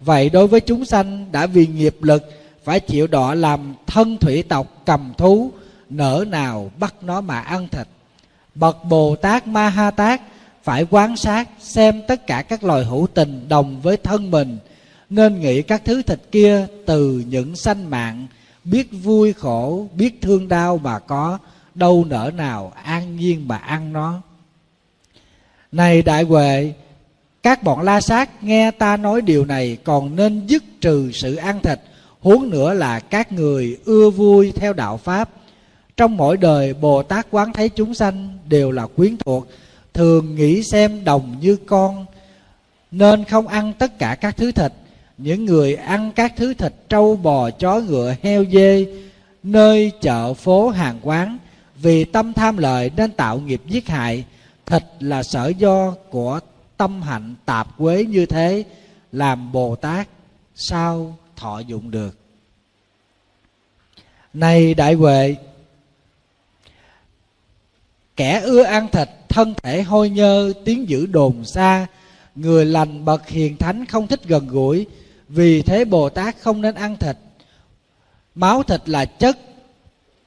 Vậy đối với chúng sanh đã vì nghiệp lực phải chịu đọa làm thân thủy tộc cầm thú, nỡ nào bắt nó mà ăn thịt. Bậc Bồ Tát Ma Ha Tát phải quan sát xem tất cả các loài hữu tình đồng với thân mình, nên nghĩ các thứ thịt kia từ những sanh mạng, biết vui khổ, biết thương đau mà có, đâu nỡ nào an nhiên mà ăn nó. Này Đại Huệ, các bọn la sát nghe ta nói điều này còn nên dứt trừ sự ăn thịt, huống nữa là các người ưa vui theo đạo Pháp. Trong mỗi đời Bồ Tát quán thấy chúng sanh đều là quyến thuộc, thường nghĩ xem đồng như con, nên không ăn tất cả các thứ thịt. Những người ăn các thứ thịt trâu bò chó ngựa heo dê nơi chợ phố hàng quán, vì tâm tham lợi nên tạo nghiệp giết hại. Thịt là sở do của tâm hạnh tạp quế như thế, làm Bồ Tát sao thọ dụng được. Này Đại Huệ, kẻ ưa ăn thịt thân thể hôi nhơ, tiếng dữ đồn xa, người lành bậc hiền thánh không thích gần gũi. Vì thế Bồ Tát không nên ăn thịt. Máu thịt là chất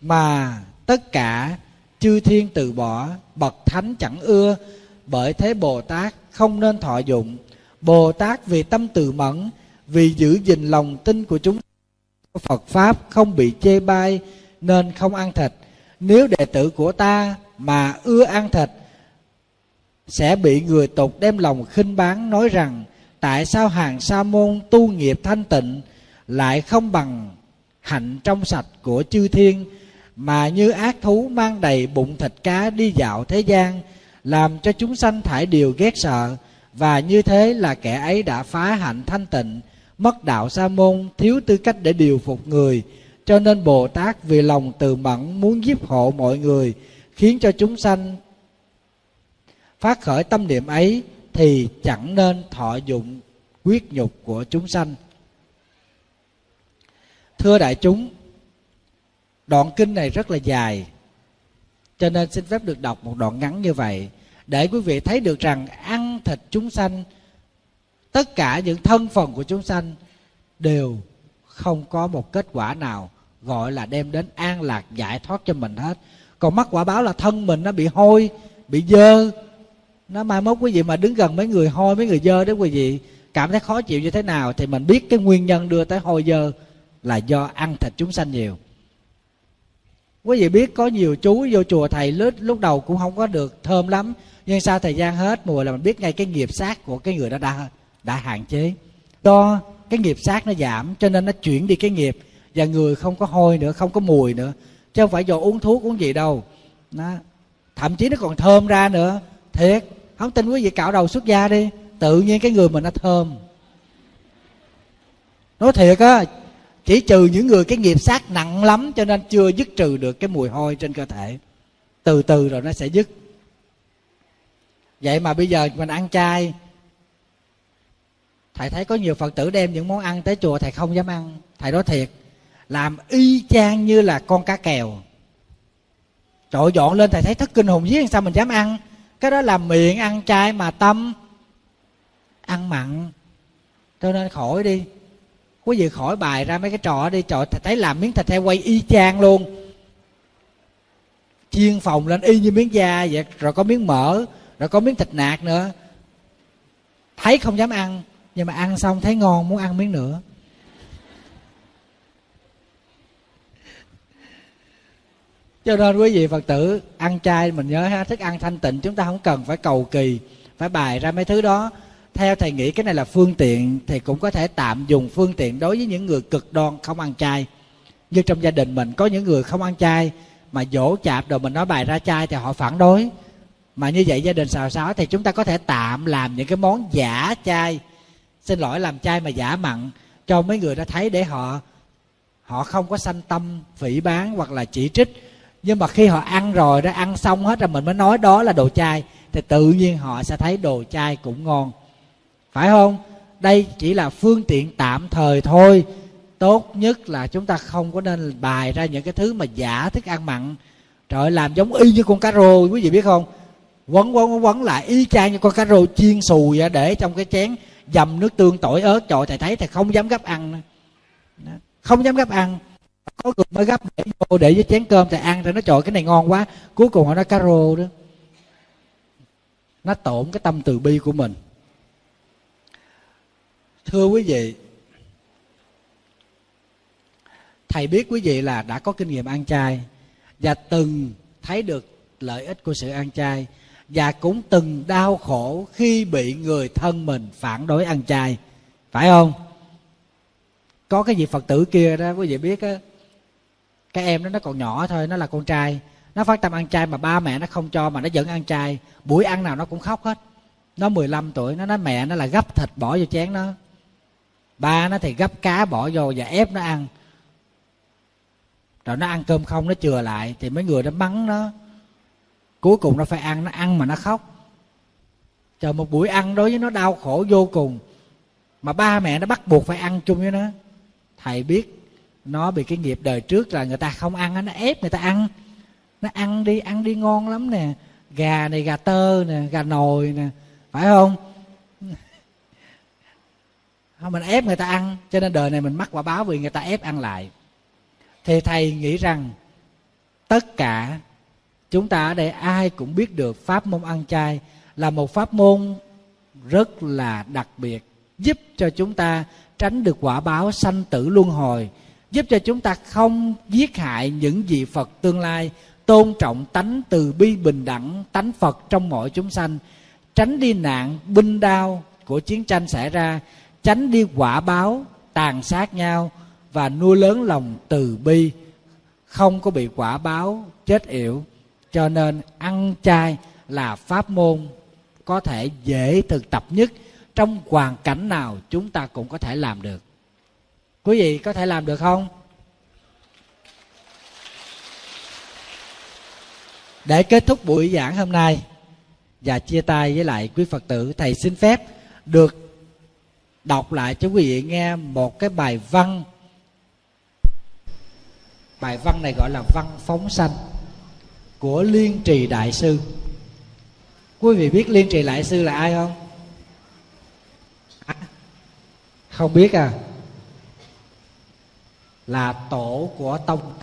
mà tất cả chư thiên từ bỏ, bậc thánh chẳng ưa, bởi thế Bồ Tát không nên thọ dụng. Bồ Tát vì tâm từ mẫn, vì giữ gìn lòng tin của chúng Phật Pháp không bị chê bai, nên không ăn thịt. Nếu đệ tử của ta mà ưa ăn thịt, sẽ bị người tục đem lòng khinh báng, nói rằng tại sao hàng sa môn tu nghiệp thanh tịnh lại không bằng hạnh trong sạch của chư thiên, mà như ác thú mang đầy bụng thịt cá đi dạo thế gian, làm cho chúng sanh thải điều ghét sợ. Và như thế là kẻ ấy đã phá hạnh thanh tịnh, mất đạo sa môn, thiếu tư cách để điều phục người. Cho nên Bồ Tát vì lòng từ mẫn muốn giúp hộ mọi người, khiến cho chúng sanh phát khởi tâm niệm ấy, thì chẳng nên thọ dụng quyết nhục của chúng sanh. Thưa đại chúng, đoạn kinh này rất là dài, cho nên xin phép được đọc một đoạn ngắn như vậy, để quý vị thấy được rằng ăn thịt chúng sanh, tất cả những thân phần của chúng sanh đều không có một kết quả nào gọi là đem đến an lạc giải thoát cho mình hết. Còn mắc quả báo là thân mình nó bị hôi, bị dơ. Nó mai mốt quý vị mà đứng gần mấy người hôi, mấy người dơ đó, quý vị cảm thấy khó chịu như thế nào, thì mình biết cái nguyên nhân đưa tới hôi dơ là do ăn thịt chúng sanh nhiều. Quý vị biết có nhiều chú vô chùa thầy lúc, lúc đầu cũng không có được thơm lắm, nhưng sau thời gian hết mùa là mình biết ngay cái nghiệp sát của cái người đó đã, đã hạn chế. Do cái nghiệp sát nó giảm, cho nên nó chuyển đi cái nghiệp, và người không có hôi nữa, không có mùi nữa, chứ không phải do uống thuốc uống gì đâu. Đó. Thậm chí nó còn thơm ra nữa. Thiệt, không tin quý vị cạo đầu xuất gia đi, tự nhiên cái người mình nó thơm. Nói thiệt á, chỉ trừ những người cái nghiệp sát nặng lắm, cho nên chưa dứt trừ được cái mùi hôi trên cơ thể. Từ từ rồi nó sẽ dứt. Vậy mà bây giờ mình ăn chay, thầy thấy có nhiều Phật tử đem những món ăn tới chùa thầy không dám ăn. Thầy nói thiệt, làm y chang như là con cá kèo. Trời, dọn lên thầy thấy thất kinh hồn vía, sao mình dám ăn. Cái đó là miệng ăn chay mà tâm ăn mặn. Cho nên khỏi đi. Quý vị khỏi bài ra mấy cái trò đi. Trời, thầy thấy làm miếng thịt heo quay y chang luôn. chiên phồng lên y như miếng da vậy, rồi có miếng mỡ, rồi có miếng thịt nạc nữa. Thấy không dám ăn, nhưng mà ăn xong thấy ngon muốn ăn miếng nữa. Cho nên quý vị Phật tử ăn chay mình nhớ ha, thức ăn thanh tịnh, chúng ta không cần phải cầu kỳ, phải bày ra mấy thứ đó. Theo thầy nghĩ cái này là phương tiện, thì cũng có thể tạm dùng phương tiện đối với những người cực đoan không ăn chay. Như trong gia đình mình có những người không ăn chay mà dỗ chạp rồi mình nói bày ra chay thì họ phản đối. Mà như vậy gia đình xào xáo thì chúng ta có thể tạm làm những cái món giả chay, xin lỗi làm chay mà giả mặn cho mấy người đã thấy để họ họ không có sanh tâm phỉ báng hoặc là chỉ trích. Nhưng mà khi họ ăn rồi đó, ăn xong hết rồi mình mới nói đó là đồ chay, thì tự nhiên họ sẽ thấy đồ chay cũng ngon, phải không? Đây chỉ là phương tiện tạm thời thôi. Tốt nhất là chúng ta không có nên bày ra những cái thứ mà giả thức ăn mặn. Trời ơi, làm giống y như con cá rô, quý vị biết không? Quấn quấn quấn lại y chang như con cá rô chiên xùi, để trong cái chén dầm nước tương tỏi ớt. Trời, thầy thấy thầy không dám gấp ăn, không dám gấp ăn. Có người mới gấp để vô để với chén cơm, thầy ăn rồi nó trời cái này ngon quá, cuối cùng họ nói cá rô đó. Nó tổn cái tâm từ bi của mình. Thưa quý vị, thầy biết quý vị là đã có kinh nghiệm ăn chay và từng thấy được lợi ích của sự ăn chay, và cũng từng đau khổ khi bị người thân mình phản đối ăn chay, phải không? Có cái vị Phật tử kia đó, quý vị biết á, cái em đó nó còn nhỏ thôi, nó là con trai, nó phát tâm ăn chay mà ba mẹ nó không cho mà nó vẫn ăn chay. Buổi ăn nào nó cũng khóc hết. Nó mười lăm tuổi, nó nói mẹ nó là gấp thịt bỏ vô chén nó, ba nó thì gấp cá bỏ vô và ép nó ăn. Rồi nó ăn cơm không, nó chừa lại thì mấy người nó mắng nó. Cuối cùng nó phải ăn, nó ăn mà nó khóc. Trời, một buổi ăn đối với nó đau khổ vô cùng, mà ba mẹ nó bắt buộc phải ăn chung với nó. Thầy biết nó bị cái nghiệp đời trước là người ta không ăn, nó ép người ta ăn. Nó ăn đi, ăn đi ngon lắm nè, gà này, gà tơ nè, gà nồi nè, phải không? Mình ép người ta ăn, cho nên đời này mình mắc quả báo vì người ta ép ăn lại. Thì thầy nghĩ rằng tất cả chúng ta ở đây ai cũng biết được pháp môn ăn chay là một pháp môn rất là đặc biệt, giúp cho chúng ta tránh được quả báo sanh tử luân hồi, giúp cho chúng ta không giết hại những vị Phật tương lai, tôn trọng tánh từ bi bình đẳng, tánh Phật trong mọi chúng sanh, tránh đi nạn binh đao của chiến tranh xảy ra, tránh đi quả báo tàn sát nhau, và nuôi lớn lòng từ bi, không có bị quả báo chết yểu. Cho nên ăn chay là pháp môn có thể dễ thực tập nhất, trong hoàn cảnh nào chúng ta cũng có thể làm được. Quý vị có thể làm được không? Để kết thúc buổi giảng hôm nay và chia tay với lại quý Phật tử, thầy xin phép được đọc lại cho quý vị nghe một cái bài văn. Bài văn này gọi là Văn Phóng Sanh của Liên Trì Đại Sư. Quý vị biết Liên Trì Đại Sư là ai không? À, không biết à? Là tổ của tông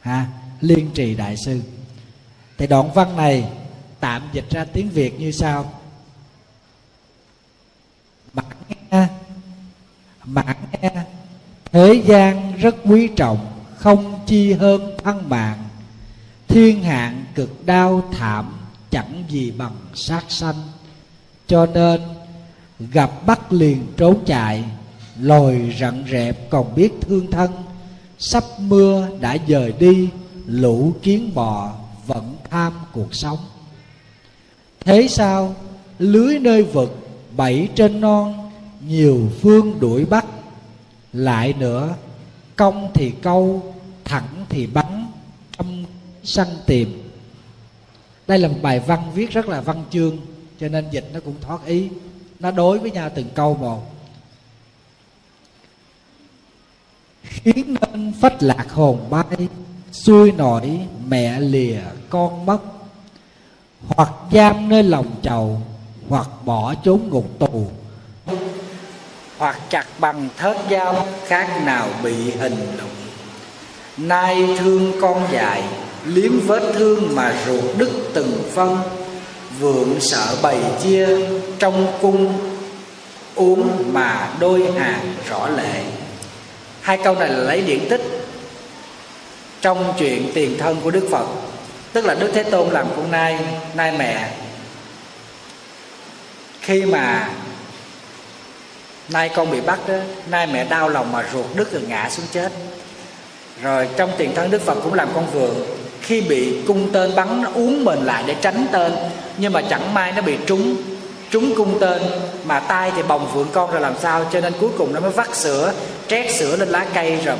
à, Liên Trì Đại Sư. Thì đoạn văn này tạm dịch ra tiếng Việt như sau: Mãn nghe, mãn nghe, thế gian rất quý trọng, không chi hơn thân mạng. Thiên hạn cực đau thảm, chẳng gì bằng sát sanh. Cho nên gặp bắt liền trốn chạy, lồi rặng rẹp còn biết thương thân. Sắp mưa đã dời đi, lũ kiến bò vẫn tham cuộc sống. Thế sao lưới nơi vực bảy trên non, nhiều phương đuổi bắt. Lại nữa, cong thì câu, thẳng thì bắn, âm săn tìm. Đây là một bài văn viết rất là văn chương, cho nên dịch nó cũng thoát ý, nó đối với nhau từng câu một. Khiến nên phách lạc hồn bay, xuôi nổi mẹ lìa con mất. Hoặc giam nơi lòng chầu, hoặc bỏ trốn ngục tù, hoặc chặt bằng thớt dao, khác nào bị hình lục. Nay thương con dại, liếm vết thương mà ruột đứt từng phân, vượng sợ bày chia trong cung, uống mà đôi hàng rõ lệ. Hai câu này là lấy điển tích trong chuyện tiền thân của Đức Phật, tức là Đức Thế Tôn làm con nai, nai mẹ. Khi mà nai con bị bắt đó, nai mẹ đau lòng mà ruột đứt rồi ngã xuống chết. Rồi trong tiền thân Đức Phật cũng làm con vượn, khi bị cung tên bắn nó uốn mình lại để tránh tên, nhưng mà chẳng may nó bị trúng trúng cung tên, mà tay thì bồng vượn con rồi làm sao, cho nên cuối cùng nó mới vắt sữa, trét sữa lên lá cây rồi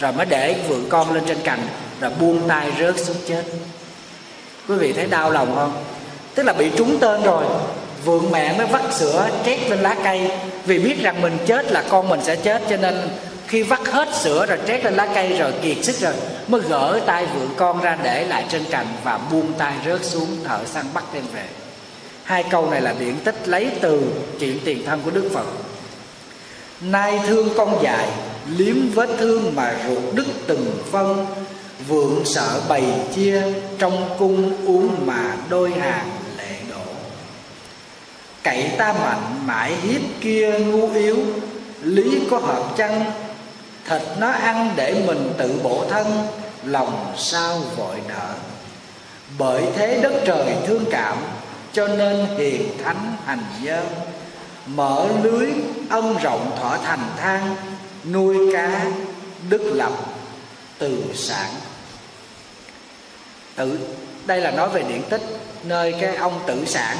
rồi mới để vượn con lên trên cành, rồi buông tay rớt xuống chết. Quý vị thấy đau lòng không? Tức là bị trúng tên rồi, vượn mẹ mới vắt sữa trét lên lá cây, vì biết rằng mình chết là con mình sẽ chết, cho nên khi vắt hết sữa rồi trét lên lá cây rồi kiệt sức rồi, mới gỡ tay vượn con ra để lại trên cành và buông tay rớt xuống, thợ săn bắt đem về. Hai câu này là điển tích lấy từ chuyện tiền thân của Đức Phật. Nai thương con dại, liếm vết thương mà ruột đứt từng phân, vượng sợ bày chia trong cung, uống mà đôi hàng lệ đổ. Cậy ta mạnh mãi hiếp kia ngu yếu, lý có hợp chăng, thịt nó ăn để mình tự bổ thân, lòng sao vội nợ. Bởi thế đất trời thương cảm, cho nên hiền thánh hành dơ. Mở lưới ân rộng thỏa thành thang, nuôi cá đức lập từ sản. Tử, đây là nói về điển tích nơi cái ông Tử Sản,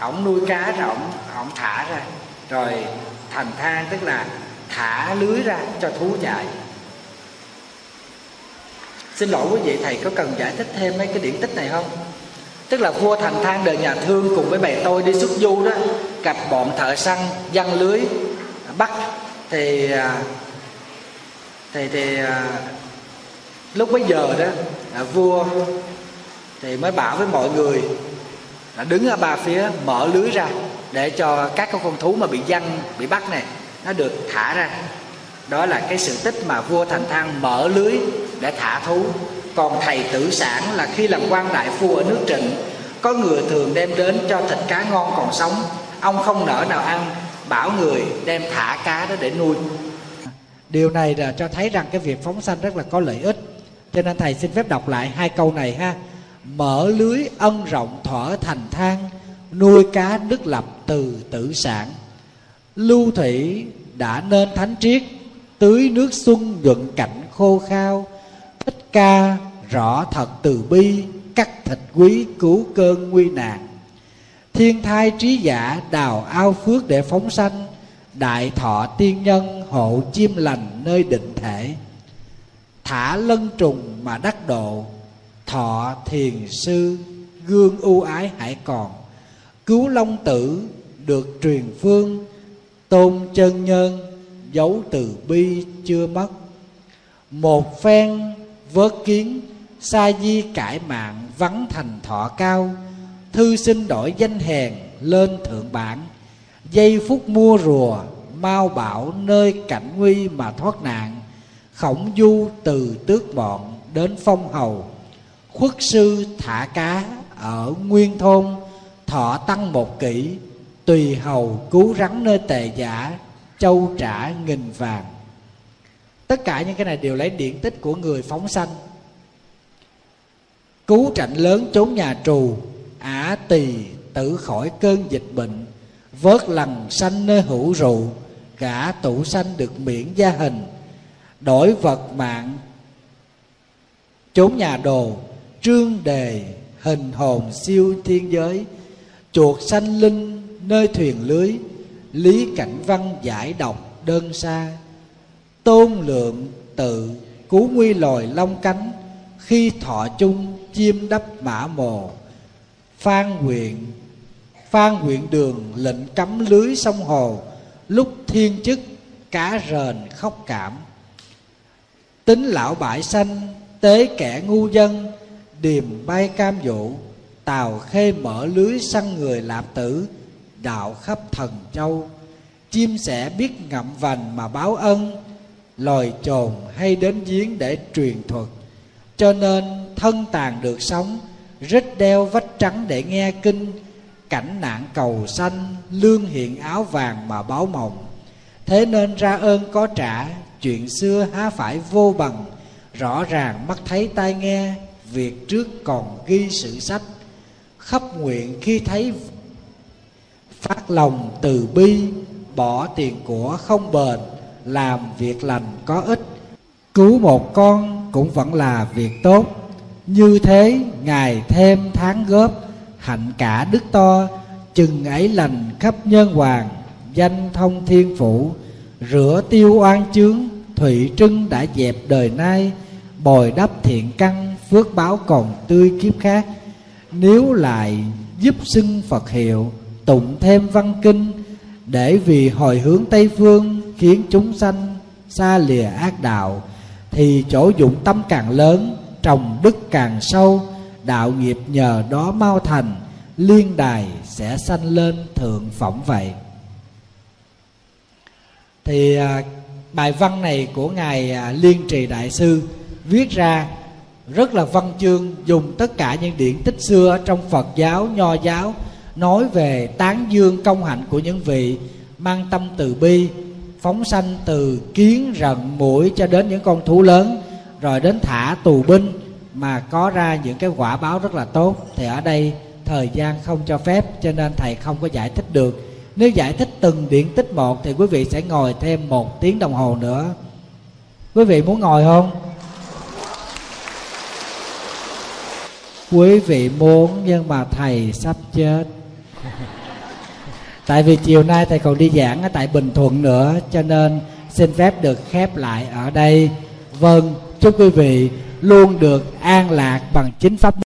ổng nuôi cá rồi ổng, ổng thả ra, rồi thành thang tức là thả lưới ra cho thú chạy. Xin lỗi quý vị, thầy có cần giải thích thêm mấy cái điển tích này không? Tức là vua Thành Thang đời nhà Thương cùng với bầy tôi đi xuất du đó, gặp bọn thợ săn giăng lưới bắt, thì thì thì lúc bấy giờ đó vua thì mới bảo với mọi người là đứng ở ba phía mở lưới ra để cho các con thú mà bị giăng bị bắt này nó được thả ra. Đó là cái sự tích mà vua Thành Thang mở lưới để thả thú. Còn thầy Tử Sản là khi làm quan đại phu ở nước Trịnh, có người thường đem đến cho thịt cá ngon còn sống, ông không nỡ nào ăn, bảo người đem thả cá đó để nuôi. Điều này là cho thấy rằng cái việc phóng sanh rất là có lợi ích. Cho nên thầy xin phép đọc lại hai câu này ha. Mở lưới ân rộng thỏa thành thang, nuôi cá đức lập từ Tử Sản. Lưu thủy đã nên thánh triết, tưới nước xuân nhuận cảnh khô khao. Thích ca rõ thật từ bi, cắt thịt quý cứu cơn nguy nạn. Thiên thai trí giả đào ao phước để phóng sanh, đại thọ tiên nhân hộ chim lành nơi định thể. Thả lân trùng mà đắc độ, thọ thiền sư gương ưu ái hãy còn. Cứu long tử được truyền phương, tôn chân nhân dấu từ bi chưa mất. Một phen vớt kiến sa di cải mạng vắng thành thọ cao. Thư sinh đổi danh hèn lên thượng bản, giây phút mua rùa mau bảo nơi cảnh nguy mà thoát nạn. Khổng du từ tước bọn đến phong hầu, khuất sư thả cá ở nguyên thôn. Thọ tăng một kỷ tùy hầu cứu rắn nơi tề giả, châu trả nghìn vàng. Tất cả những cái này đều lấy điển tích của người phóng sanh. Cứu trạnh lớn trốn nhà trù, ả tỳ tự khỏi cơn dịch bệnh. Vớt lằn sanh nơi hữu rượu, gã tủ sanh được miễn gia hình. Đổi vật mạng trốn nhà đồ, trương đề hình hồn siêu thiên giới. Chuột sanh linh nơi thuyền lưới, lý cảnh văn giải độc đơn xa. Tôn lượng tự cứu nguy lòi long cánh, khi thọ chung chim đắp mã mồ. Phan huyện Phan huyện đường lệnh cấm lưới sông hồ, lúc thiên chức cá rền khóc cảm. Tính lão bãi xanh tế kẻ ngu dân, điềm bay cam dụ tàu khê mở lưới săn người lạp tử. Đạo khắp thần châu chim sẻ biết ngậm vành mà báo ân, lòi chồn hay đến giếng để truyền thuật. Cho nên thân tàn được sống, rít đeo vách trắng để nghe kinh, cảnh nạn cầu sanh, lương hiện áo vàng mà báo mộng. Thế nên ra ơn có trả, chuyện xưa há phải vô bằng, rõ ràng mắt thấy tai nghe, việc trước còn ghi sử sách. Khắp nguyện khi thấy phát lòng từ bi, bỏ tiền của không bền, làm việc lành có ích, cứu một con cũng vẫn là việc tốt. Như thế ngày thêm tháng góp, hạnh cả đức to, chừng ấy lành khắp nhân hoàng, danh thông thiên phủ. Rửa tiêu oan chướng, thủy trưng đã dẹp đời nay, bồi đắp thiện căn, phước báo còn tươi kiếp khác. Nếu lại giúp xưng Phật hiệu, tụng thêm văn kinh, để vì hồi hướng Tây Phương, khiến chúng sanh xa lìa ác đạo, thì chỗ dụng tâm càng lớn, trồng đức càng sâu, đạo nghiệp nhờ đó mau thành, liên đài sẽ sanh lên thượng phẩm vậy. Thì bài văn này của Ngài Liên Trì Đại Sư viết ra rất là văn chương, dùng tất cả những điển tích xưa trong Phật giáo, Nho giáo, nói về tán dương công hạnh của những vị mang tâm từ bi, phóng sanh từ kiến, rận, muỗi cho đến những con thú lớn, rồi đến thả tù binh mà có ra những cái quả báo rất là tốt. Thì ở đây thời gian không cho phép, cho nên thầy không có giải thích được. Nếu giải thích từng điển tích một thì quý vị sẽ ngồi thêm một tiếng đồng hồ nữa. Quý vị muốn ngồi không? Quý vị muốn, nhưng mà thầy sắp chết. Tại vì chiều nay thầy còn đi giảng ở tại Bình Thuận nữa, cho nên xin phép được khép lại ở đây. Vâng, chúc quý vị luôn được an lạc bằng chính pháp.